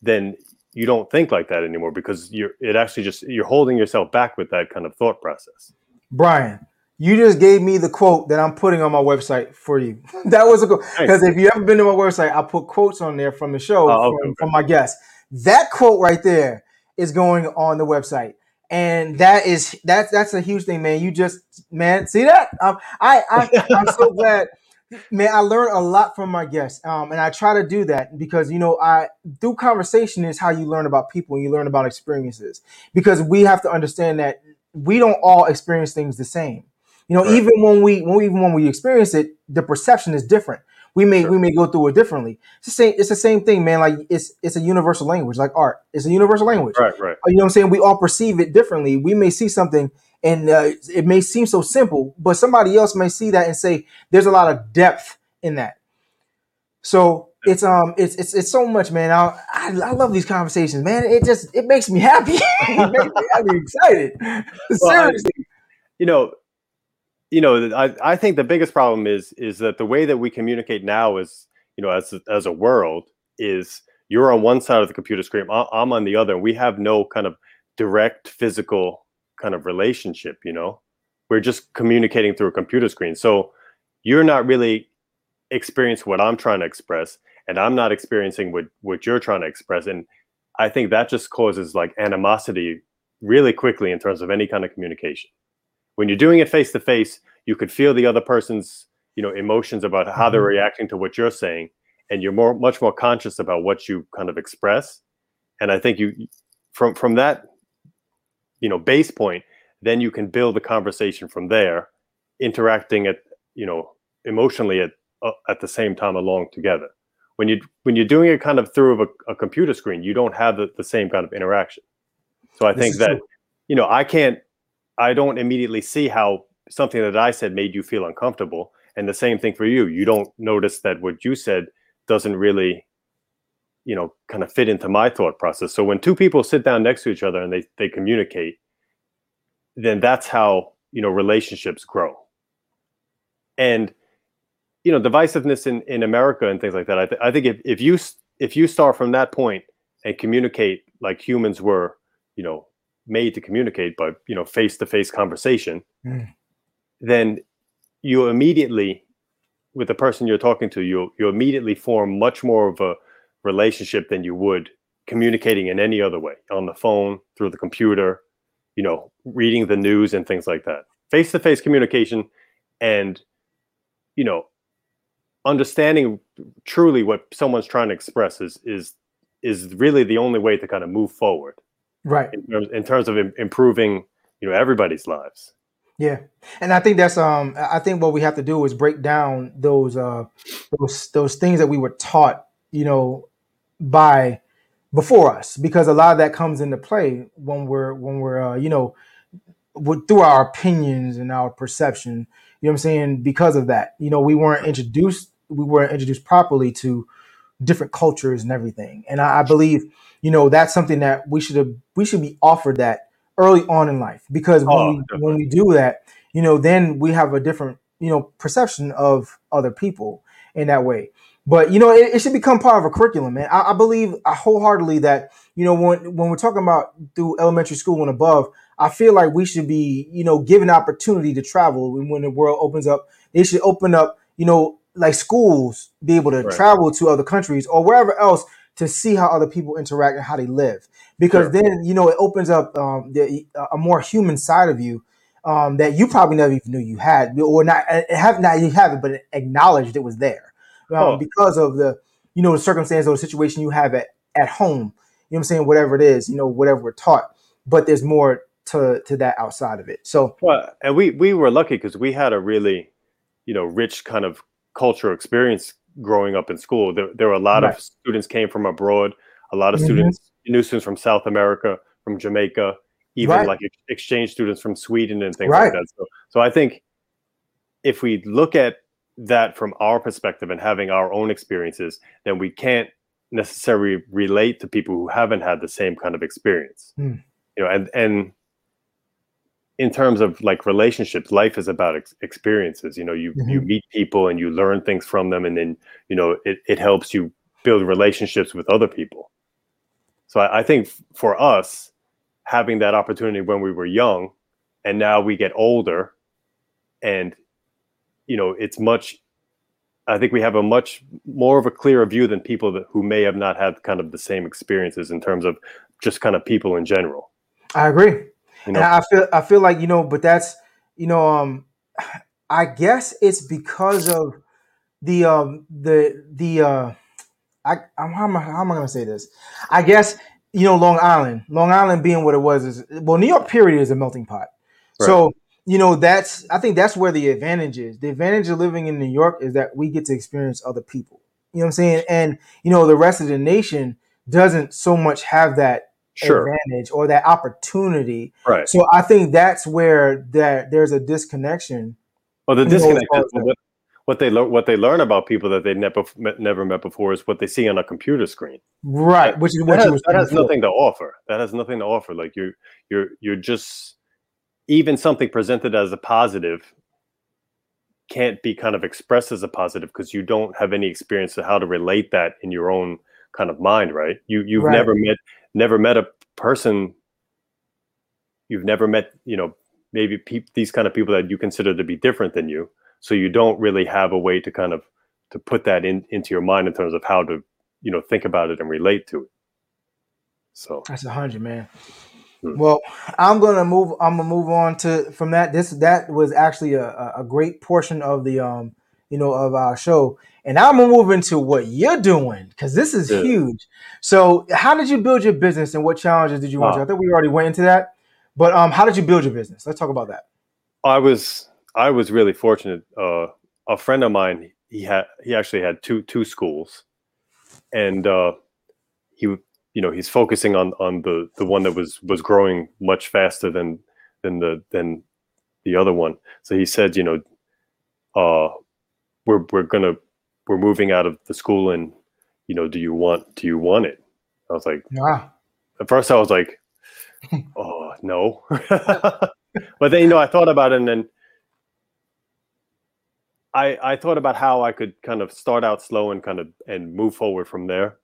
then you don't think like that anymore because you're holding yourself back with that kind of thought process. Brian, you just gave me the quote that I'm putting on my website for you. That was a quote. Because if you haven't been to my website, I put quotes on there from the show from my guests. That quote right there is going on the website. And that's a huge thing, man. You just, man, see that? I'm so glad. Man, I learn a lot from my guests, and I try to do that because, you know, through conversation is how you learn about people and you learn about experiences because we have to understand that we don't all experience things the same. You know, even when we experience it, the perception is different. We may go through it differently. It's the same thing, man. Like it's a universal language, like art. It's a universal language. Right. You know what I'm saying? We all perceive it differently. We may see something and it may seem so simple, but somebody else may see that and say, "There's a lot of depth in that." So it's so much, man. I love these conversations, man. It makes me happy. It makes me happy, excited. Well, seriously, I think the biggest problem is that the way that we communicate now is, you know, as a world, is you're on one side of the computer screen, I'm on the other, and we have no kind of direct physical kind of relationship. You know, we're just communicating through a computer screen, so you're not really experiencing what I'm trying to express, and I'm not experiencing what you're trying to express, and I think that just causes like animosity really quickly in terms of any kind of communication. When you're doing it face to face, you could feel the other person's, you know, emotions about how they're reacting to what you're saying, and you're much more conscious about what you kind of express. And I think you, from that, base point, then you can build the conversation from there, interacting at, emotionally at the same time along together. When you're doing it kind of through a computer screen, you don't have the same kind of interaction. So I think that, I don't immediately see how something that I said made you feel uncomfortable. And the same thing for you. You don't notice that what you said doesn't really, kind of fit into my thought process. So when two people sit down next to each other and they communicate, then that's how, relationships grow. And, divisiveness in America and things like that, I think if you start from that point and communicate like humans were, made to communicate, but, face-to-face conversation, then you immediately, with the person you're talking to, you immediately form much more of a relationship than you would communicating in any other way, on the phone, through the computer, reading the news and things like that. Face-to-face communication and, understanding truly what someone's trying to express is really the only way to kind of move forward. Right. In terms of improving, everybody's lives. Yeah. And I think that's, I think what we have to do is break down those things that we were taught, by before us, because a lot of that comes into play when we're through our opinions and our perception, because of that, we weren't introduced properly to different cultures and everything. And I believe, that's something that we should be offered that early on in life, because when we do that, then we have a different, perception of other people in that way. But, it should become part of a curriculum, man. I believe wholeheartedly that, when we're talking about through elementary school and above, I feel like we should be, given opportunity to travel. And when the world opens up, they should open up, like schools, be able to travel to other countries or wherever else to see how other people interact and how they live. Because then, it opens up a more human side of you that you probably never even knew you had, or not you have it, but acknowledged it was there. Because of the, the circumstance or the situation you have at home, whatever it is, whatever we're taught, but there's more to that outside of it. So, and we were lucky because we had a really, rich kind of cultural experience growing up in school. There were a lot of students came from abroad, a lot of students, new students from South America, from Jamaica, even like exchange students from Sweden and things like that. So I think if we look at that from our perspective and having our own experiences, then we can't necessarily relate to people who haven't had the same kind of experience. And in terms of like relationships, life is about experiences. You meet people and you learn things from them, and then it helps you build relationships with other people. So I think for us, having that opportunity when we were young, and now we get older, and it's much. I think we have a much more of a clearer view than people who may have not had kind of the same experiences in terms of just kind of people in general. I agree. And I feel like, but that's, I guess it's because of how am I going to say this? I guess, Long Island being what it was is New York period is a melting pot. Right. So, I think that's where the advantage is. The advantage of living in New York is that we get to experience other people, And, the rest of the nation doesn't so much have that advantage or that opportunity. Right. So I think that's where there's a disconnection. Well, the disconnect is what they learn about people that they never met before is what they see on a computer screen. Right. Which is what that has nothing to offer. That has nothing to offer. Like you're just, even something presented as a positive can't be kind of expressed as a positive because you don't have any experience of how to relate that in your own kind of mind, right? You've never met a person. You've never met, maybe these kind of people that you consider to be different than you. So you don't really have a way to kind of to put that into your mind in terms of how to, think about it and relate to it. So that's 100, man. Well, I'm gonna move on from that. That was actually a great portion of the you know, of our show. And I'm going to move into what you're doing, because this is huge. So how did you build your business and what challenges did you want? I think we already went into that. But how did you build your business? Let's talk about that. I was really fortunate. A friend of mine, he actually had two schools, and he's focusing on the one that was growing much faster than the other one. So he said, we're moving out of the school, and do you want it? I was like, nah. At first I was like, oh no. But then I thought about it, and then I thought about how I could kind of start out slow and and move forward from there.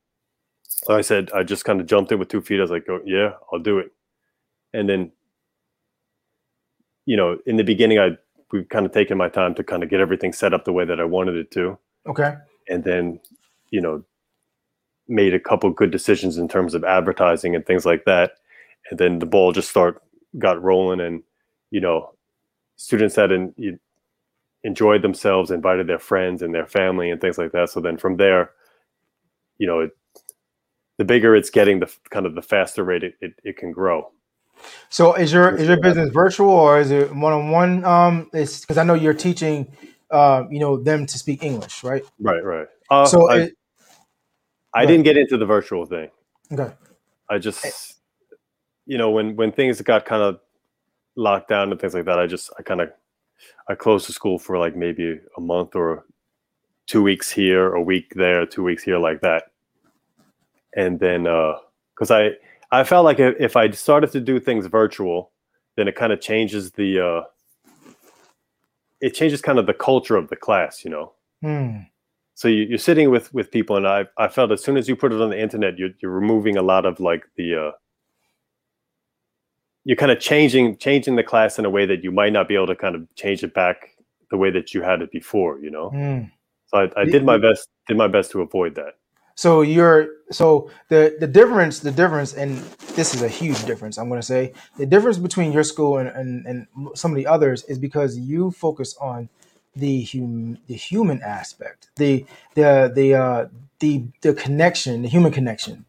So I said, I just kind of jumped in with 2 feet. I was like, oh, yeah, I'll do it. And then, in the beginning, we've kind of taken my time to kind of get everything set up the way that I wanted it to. Okay. And then, made a couple good decisions in terms of advertising and things like that. And then the ball just got rolling, and, students that enjoyed themselves, invited their friends and their family and things like that. So then from there, the bigger it's getting, the kind of the faster rate it can grow. So is your business virtual, or is it one-on-one? It's because I know you're teaching, them to speak English, right? Right. So I didn't get into the virtual thing. Okay. I just, when things got kind of locked down and things like that, I closed the school for like maybe a month or 2 weeks here, a week there, 2 weeks here, like that. And then, because I felt like if I started to do things virtual, then it kind of changes the culture of the class, So you're sitting with people, and I felt as soon as you put it on the internet, you're removing a lot of like you're kind of changing the class in a way that you might not be able to kind of change it back the way that you had it before, So I did my best to avoid that. So the difference, and this is a huge difference, I'm going to say, the difference between your school and some of the others is because you focus on the human aspect, the connection, the human connection,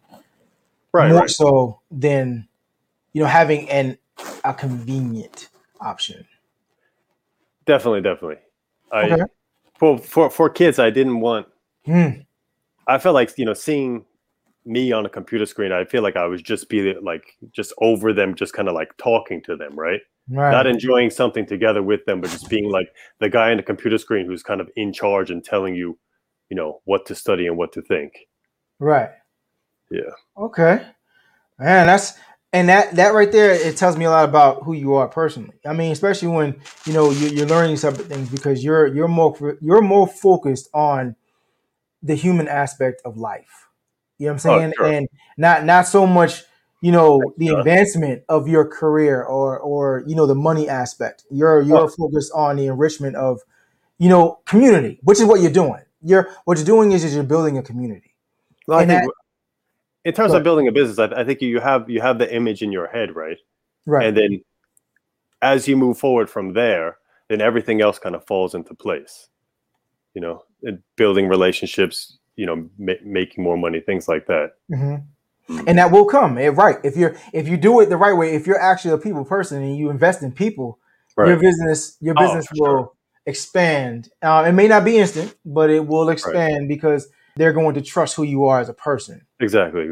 right? More so than having a convenient option. Definitely. Okay. For kids, I didn't want. I felt like, seeing me on a computer screen, I feel like I would just be like, just over them, just kind of like talking to them, right? Not enjoying something together with them, but just being like the guy on the computer screen who's kind of in charge and telling you, what to study and what to think. Right. Yeah. Okay. Man, that right there, it tells me a lot about who you are personally. I mean, especially when, you're learning separate things, because you're more focused on the human aspect of life, sure. And not so much, the advancement of your career or the money aspect. You're focused on the enrichment of, community, which is what you're doing. What you're doing is you're building a community. Well, in terms of building a business, I think you have the image in your head, right? Right. And then as you move forward from there, then everything else kind of falls into place. Building relationships, making more money, things like that. Mm-hmm. And that will come, right? If you do it the right way, if you're actually a people person and you invest in people, right, your business will expand. It may not be instant, but it will expand, right, because they're going to trust who you are as a person. Exactly.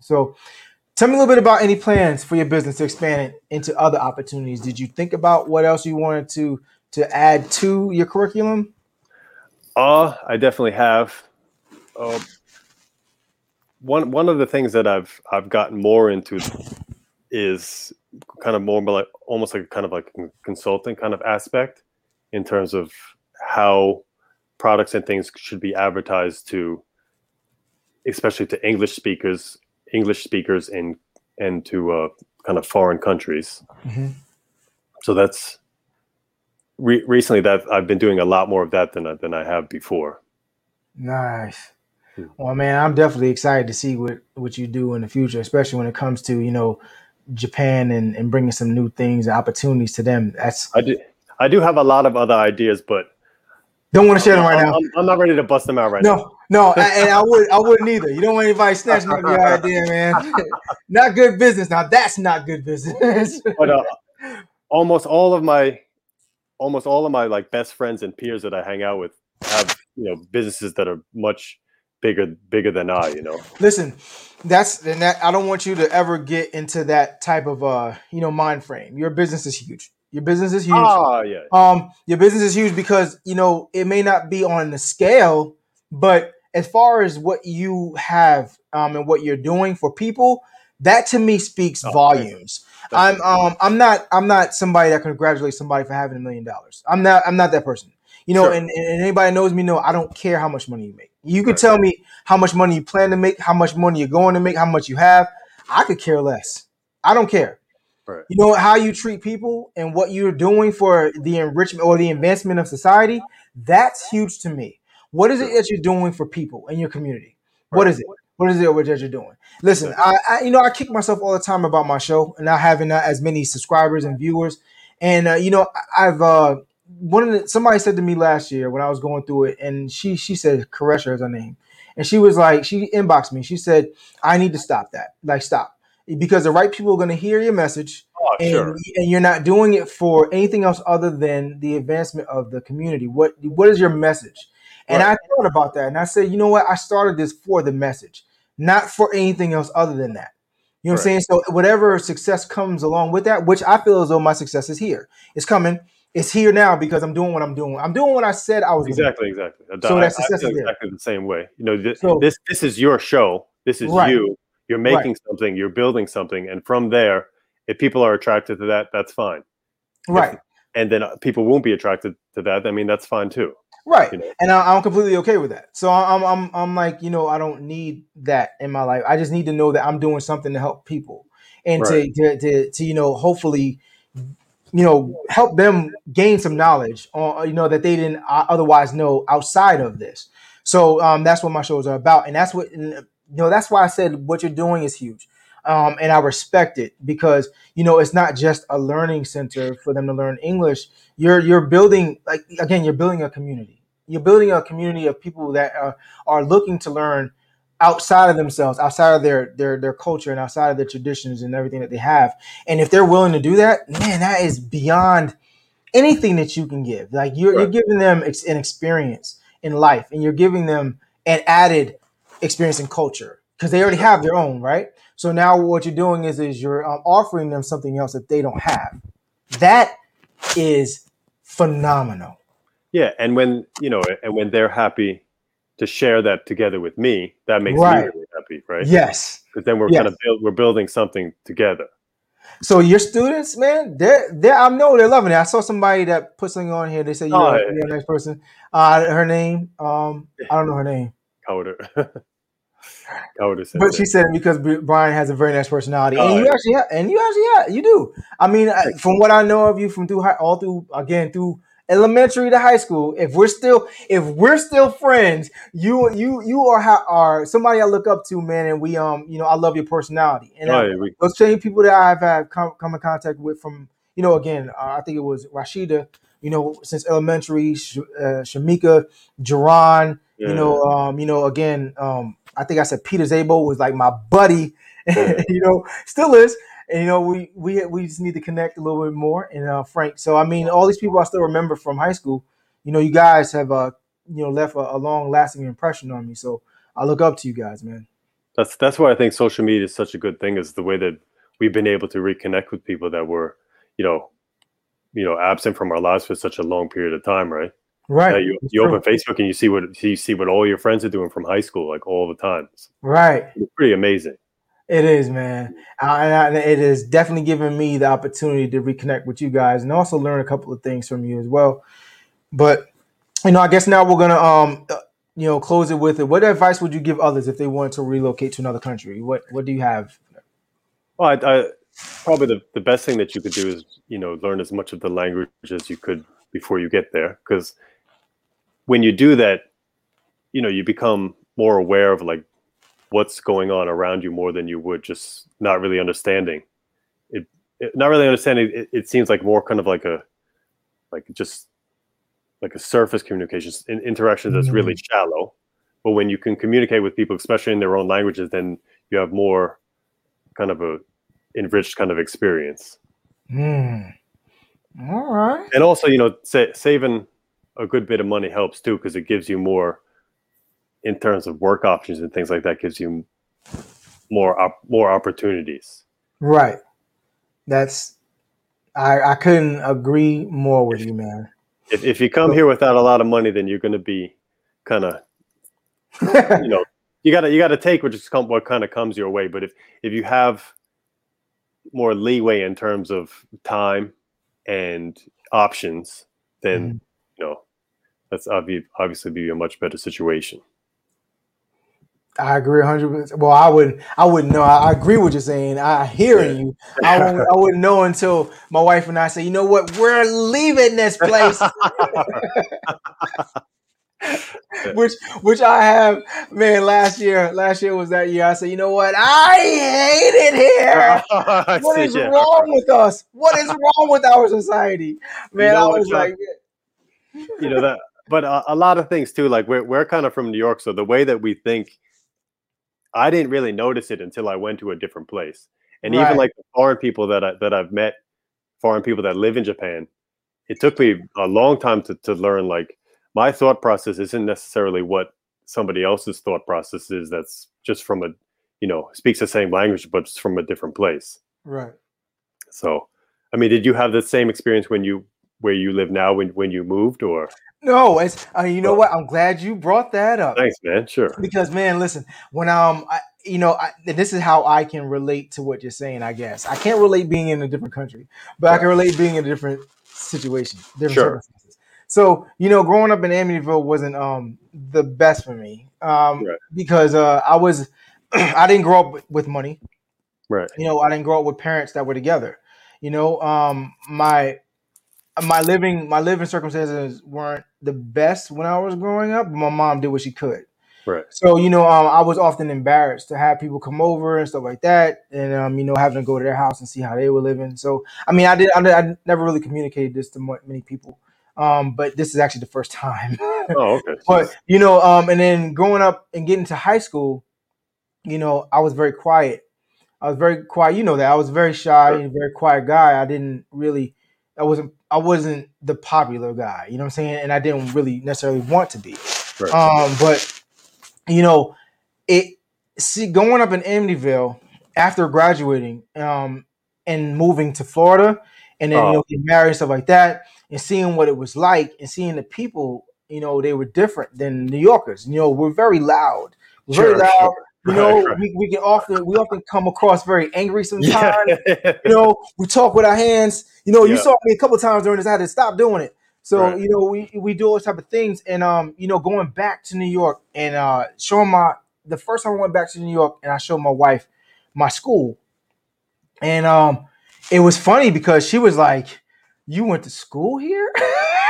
So tell me a little bit about any plans for your business to expand it into other opportunities. Did you think about what else you wanted to add to your curriculum? I definitely have. One of the things that I've gotten more into is kind of more like almost like kind of like consulting kind of aspect in terms of how products and things should be advertised to, especially to English speakers and to kind of foreign countries. Mm-hmm. So that's. Recently, that I've been doing a lot more of that than I have before. Nice. Well, man, I'm definitely excited to see what you do in the future, especially when it comes to Japan and bringing some new things and opportunities to them. I do have a lot of other ideas, but Don't want to share them right now. I'm not ready to bust them out right now. No, and I wouldn't either. You don't want anybody snatching up your idea, man. Not good business. Now that's not good business. But almost all of my like best friends and peers that I hang out with have, businesses that are much bigger than I. Listen, I don't want you to ever get into that type of mind frame. Your business is huge. Your business is huge. Oh, yeah. Your business is huge because, it may not be on the scale, but as far as what you have and what you're doing for people, that to me speaks volumes. I'm not somebody that congratulates somebody for having $1 million. I'm not that person. Sure. And anybody knows me know I don't care how much money you make. You could tell me how much money you plan to make, how much money you're going to make, how much you have. I could care less. I don't care. Right. How you treat people and what you're doing for the enrichment or the advancement of society, that's huge to me. What is it that you're doing for people in your community? Right. What is it? What is it that you're doing? Listen, I kick myself all the time about my show and not having as many subscribers and viewers. And somebody said to me last year when I was going through it, and she said Koresha is her name, and she was like, she inboxed me. She said, I need to stop that. Like, stop. Because the right people are going to hear your message, and you're not doing it for anything else other than the advancement of the community. What is your message? And I thought about that, and I said, you know what? I started this for the message, not for anything else other than that. You know what I'm saying? So whatever success comes along with that, which I feel as though my success is here. It's coming. It's here now because I'm doing what I'm doing. I'm doing what I said I was doing. Exactly. So that success is exactly the same way. This is your show. This is you. You're making something, you're building something. And from there, if people are attracted to that, that's fine. Right. And then people won't be attracted to that. I mean, that's fine too. Right. And I'm completely okay with that. So I'm like, I don't need that in my life. I just need to know that I'm doing something to help people and to hopefully, help them gain some knowledge on, that they didn't otherwise know outside of this. So that's what my shows are about. And that's what, that's why I said what you're doing is huge. And I respect it because, it's not just a learning center for them to learn English. You're building, like, again, you're building a community. You're building a community of people that are looking to learn outside of themselves, outside of their culture and outside of their traditions and everything that they have. And if they're willing to do that, man, that is beyond anything that you can give. Like you're giving them an experience in life, and you're giving them an added experience and culture because they already have their own, right? So now what you're doing is you're offering them something else that they don't have. That is phenomenal. Yeah, and when when they're happy to share that together with me, that makes me really happy, right? Yes, because then we're kind of building something together. So your students, man, I know they're loving it. I saw somebody that put something on here. They said, "You're the next person." Her name, I don't know her name. I would have said, but she said it because Brian has a very nice personality, you do. I mean, from what I know of you, through elementary to high school, if we're still friends, you are somebody I look up to, man. And we, I love your personality, and those same people that I've had come in contact with from, I think it was Rashida, since elementary, Shamika, Jerron. I think I said Peter Zabo was like my buddy, still is. And, we just need to connect a little bit more. And Frank. So, I mean, all these people I still remember from high school, you guys have, left a long lasting impression on me. So I look up to you guys, man. That's why I think social media is such a good thing, is the way that we've been able to reconnect with people that were, absent from our lives for such a long period of time. Right. Right. You open Facebook and you see what all your friends are doing from high school, like all the time. Right. It's pretty amazing. It is, man. It has definitely given me the opportunity to reconnect with you guys and also learn a couple of things from you as well. But, I guess now we're going to, close it with it. What advice would you give others if they wanted to relocate to another country? What do you have? Well, I probably the best thing that you could do is, learn as much of the language as you could before you get there, because when you do that, you become more aware of like what's going on around you more than you would just not really understanding it. It seems like more kind of like a, like just like a surface communications in interactions that's really shallow. But when you can communicate with people, especially in their own languages, then you have more kind of a enriched kind of experience. All right. And also, you know, saving a good bit of money helps too, because it gives you more in terms of work options and things like that, gives you more opportunities. Right. That's, I couldn't agree more with you, man. If you come here without a lot of money, then you're going to be kind of, you know, you got to take what kind of comes your way. But if you have more leeway in terms of time and options, then you know, that's obviously be a much better situation. I agree 100%. Well, I wouldn't know. I agree with what you're saying. I hear you. I wouldn't know until my wife and I say, you know what, we're leaving this place. Which I have, man. Last year was that year. I said, you know what? I hate it here. What is wrong with us? What is wrong with our society, man? You know, I was like, you know that. But a lot of things too. Like we're kind of from New York, so the way that we think, I didn't really notice it until I went to a different place. And even like the foreign people that I've met, foreign people that live in Japan, it took me a long time to learn like. My thought process isn't necessarily what somebody else's thought process is. That's just from a, you know, speaks the same language, but it's from a different place. Right. So, I mean, did you have the same experience where you live now when you moved or? No, it's, you know what? I'm glad you brought that up. Thanks, man. Sure. Because man, listen, when, this is how I can relate to what you're saying, I guess. I can't relate being in a different country, but I can relate being in a different situation. Circumstances. So, you know, growing up in Amityville wasn't the best for me because I didn't grow up with money. Right. You know, I didn't grow up with parents that were together. You know, my living circumstances weren't the best when I was growing up. But my mom did what she could. Right. So, you know, I was often embarrassed to have people come over and stuff like that. And, you know, having to go to their house and see how they were living. So, I mean, I never really communicated this to many people. But this is actually the first time. Oh, okay. But, you know, and then growing up and getting to high school, you know, I was very quiet. You know that. I was very shy and very quiet guy. I wasn't the popular guy, you know what I'm saying? And I didn't really necessarily want to be. Right. But, you know, going up in Amityville after graduating and moving to Florida and then, you know, getting married and stuff like that, and seeing what it was like and seeing the people, you know, they were different than New Yorkers. You know, we're very loud. You know, we can often come across very angry sometimes. Yeah. You know, we talk with our hands. You know, you saw me a couple of times during this, I had to stop doing it. So, you know, we do all those type of things. And, you know, going back to New York and showing the first time I went back to New York and I showed my wife my school. And it was funny because she was like, you went to school here?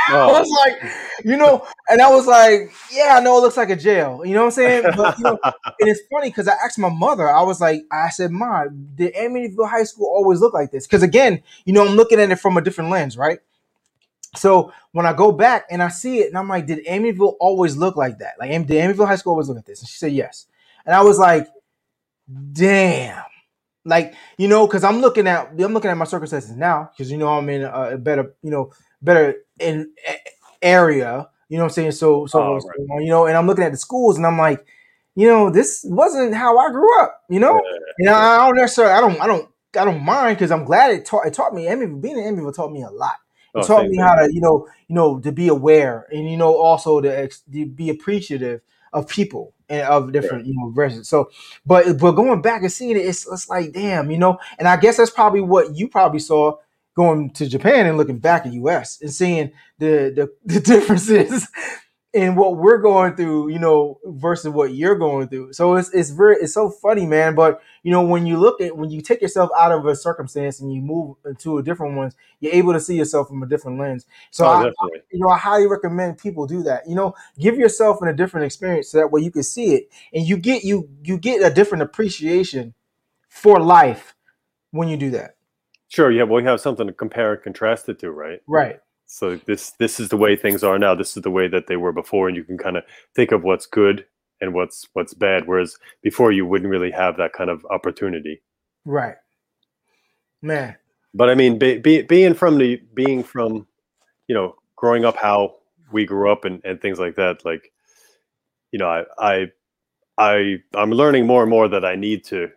I was like, you know, and I was like, yeah, I know it looks like a jail. You know what I'm saying? But, you know, and it's funny because I asked my mother, I said, Ma, did Amityville High School always look like this? Because again, you know, I'm looking at it from a different lens, right? So when I go back and I see it and I'm like, did Amityville always look like that? Like, did Amityville High School always look like this? And she said, yes. And I was like, damn. Like, you know, because I'm looking at my circumstances now because, you know, I'm in a better, you know, area, you know what I'm saying? So, you know, and I'm looking at the schools and I'm like, you know, this wasn't how I grew up, you know? And I don't mind because I'm glad it taught me. Being in Amityville taught me a lot. It taught me how to, you know, to be aware and, you know, also to be appreciative of people and of different, you know, versions. So, but going back and seeing it, it's like, damn, you know, and I guess that's probably what you probably saw going to Japan and looking back at US and seeing the differences in what we're going through, you know, versus what you're going through. So it's so funny, man. But you know, when you take yourself out of a circumstance and you move into a different one, you're able to see yourself from a different lens. So I highly recommend people do that. You know, give yourself a different experience so that way you can see it and you get a different appreciation for life when you do that. Sure. Yeah. Well, you have something to compare and contrast it to, right? Right. So this is the way things are now. This is the way that they were before, and you can kind of think of what's good and what's bad. Whereas before, you wouldn't really have that kind of opportunity. Right, man. But I mean, being from, you know, growing up how we grew up and things like that. Like, you know, I'm learning more and more that I need to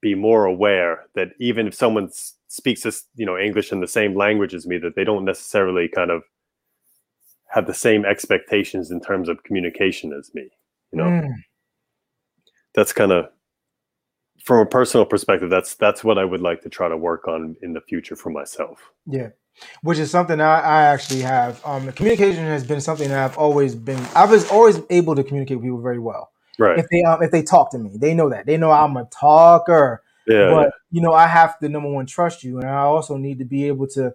be more aware that even if someone speaks, you know, English in the same language as me, that they don't necessarily kind of have the same expectations in terms of communication as me. You know, that's kind of, from a personal perspective, that's what I would like to try to work on in the future for myself. Yeah. Which is something I actually have. Communication has been something that I was always able to communicate with people very well. Right. If they talk to me, they know that. They know I'm a talker. Yeah. But, you know, I have to, number one, trust you. And I also need to be able to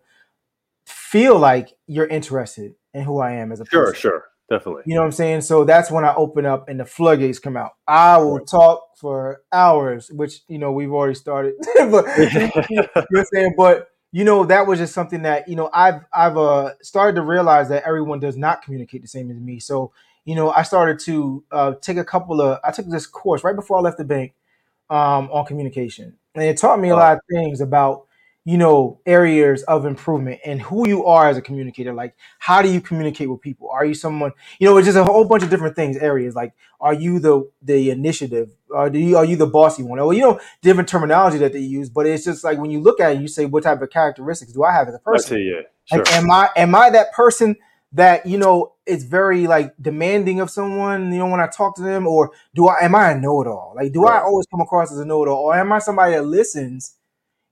feel like you're interested in who I am as a person. Sure. Definitely. You know what I'm saying? So that's when I open up and the floodgates come out. I will talk for hours, which, you know, we've already started. But, you know what I'm saying? But, you know, that was just something that, you know, I've started to realize that everyone does not communicate the same as me. So, you know, I started to I took this course right before I left the bank on communication. And it taught me a lot of things about, you know, areas of improvement and who you are as a communicator. Like, how do you communicate with people? Are you someone, you know, it's just a whole bunch of different things, areas. Like, are you the initiative? Are you the bossy one? Or, you know, different terminology that they use. But it's just like, when you look at it, you say, what type of characteristics do I have as a person? Sure. Like, am I that person that, you know, it's very like demanding of someone, you know, when I talk to them? Or am I a know-it-all? Like, do I always come across as a know-it-all? Or am I somebody that listens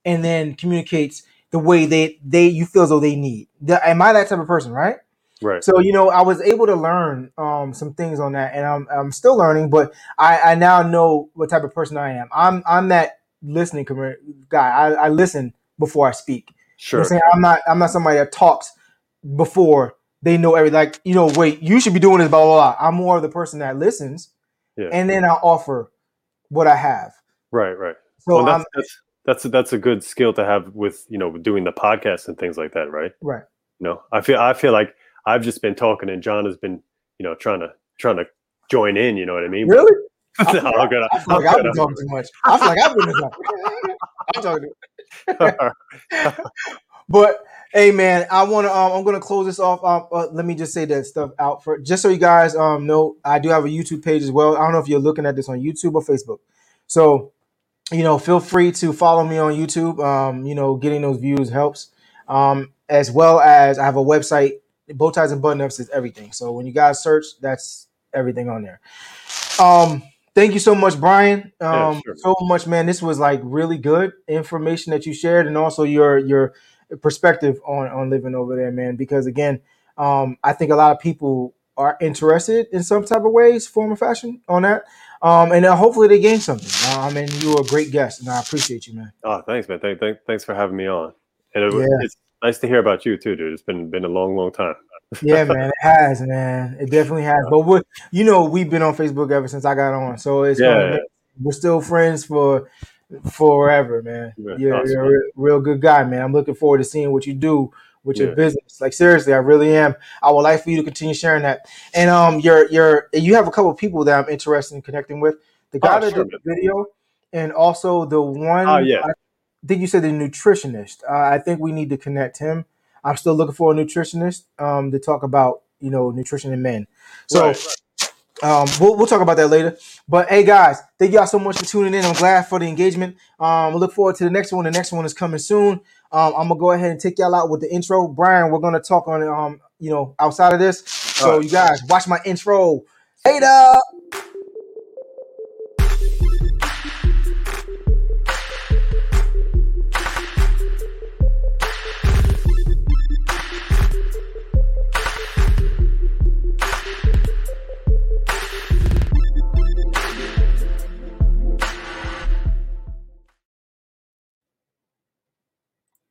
and then communicates the way you feel as though they need? Am I that type of person, right? Right. So, you know, I was able to learn some things on that, and I'm still learning, but I now know what type of person I am. I'm that listening guy. I listen before I speak. Sure. You know what I'm saying? I'm not somebody that talks before they know everything. Like, you know, wait, you should be doing this, blah, blah, blah. I'm more of the person that listens, and then I offer what I have. Right. So well, that's a good skill to have with, you know, doing the podcast and things like that, right? Right. No, I feel like I've just been talking and John has been, you know, trying to join in. You know what I mean? Really? I feel like I've been talking too much. I feel like I've been talking. I'm talking. But hey, man, I want to. I'm gonna close this off. Let me just say that stuff out for just so you guys know. I do have a YouTube page as well. I don't know if you're looking at this on YouTube or Facebook. So, you know, feel free to follow me on YouTube. You know, getting those views helps. As well as I have a website, Bowties and Button Ups is everything. So when you guys search, that's everything on there. Thank you so much, Brian. Sure. So much, man. This was like really good information that you shared, and also your perspective on living over there, man. Because again, I think a lot of people are interested in some type of ways, form or fashion on that. And hopefully they gain something. And you were a great guest, and I appreciate you, man. Oh, thanks, man. Thanks for having me on. And it's nice to hear about you too, dude. It's been a long, long time. Yeah, man. It has, man. It definitely has. But we've been on Facebook ever since I got on, so it's we're still friends for forever, man. You're a real good guy, man. I'm looking forward to seeing what you do with your business. Like, seriously, I really am. I would like for you to continue sharing that. And you have a couple of people that I'm interested in connecting with. The guy that did the video, and also the one. I think you said the nutritionist. I think we need to connect him. I'm still looking for a nutritionist to talk about, you know, nutrition in men. So. Right. We'll talk about that later. But hey, guys, thank y'all so much for tuning in. I'm glad for the engagement. I look forward to the next one. The next one is coming soon. I'm gonna go ahead and take y'all out with the intro. Brian, we're gonna talk on outside of this. So you guys watch my intro. Later.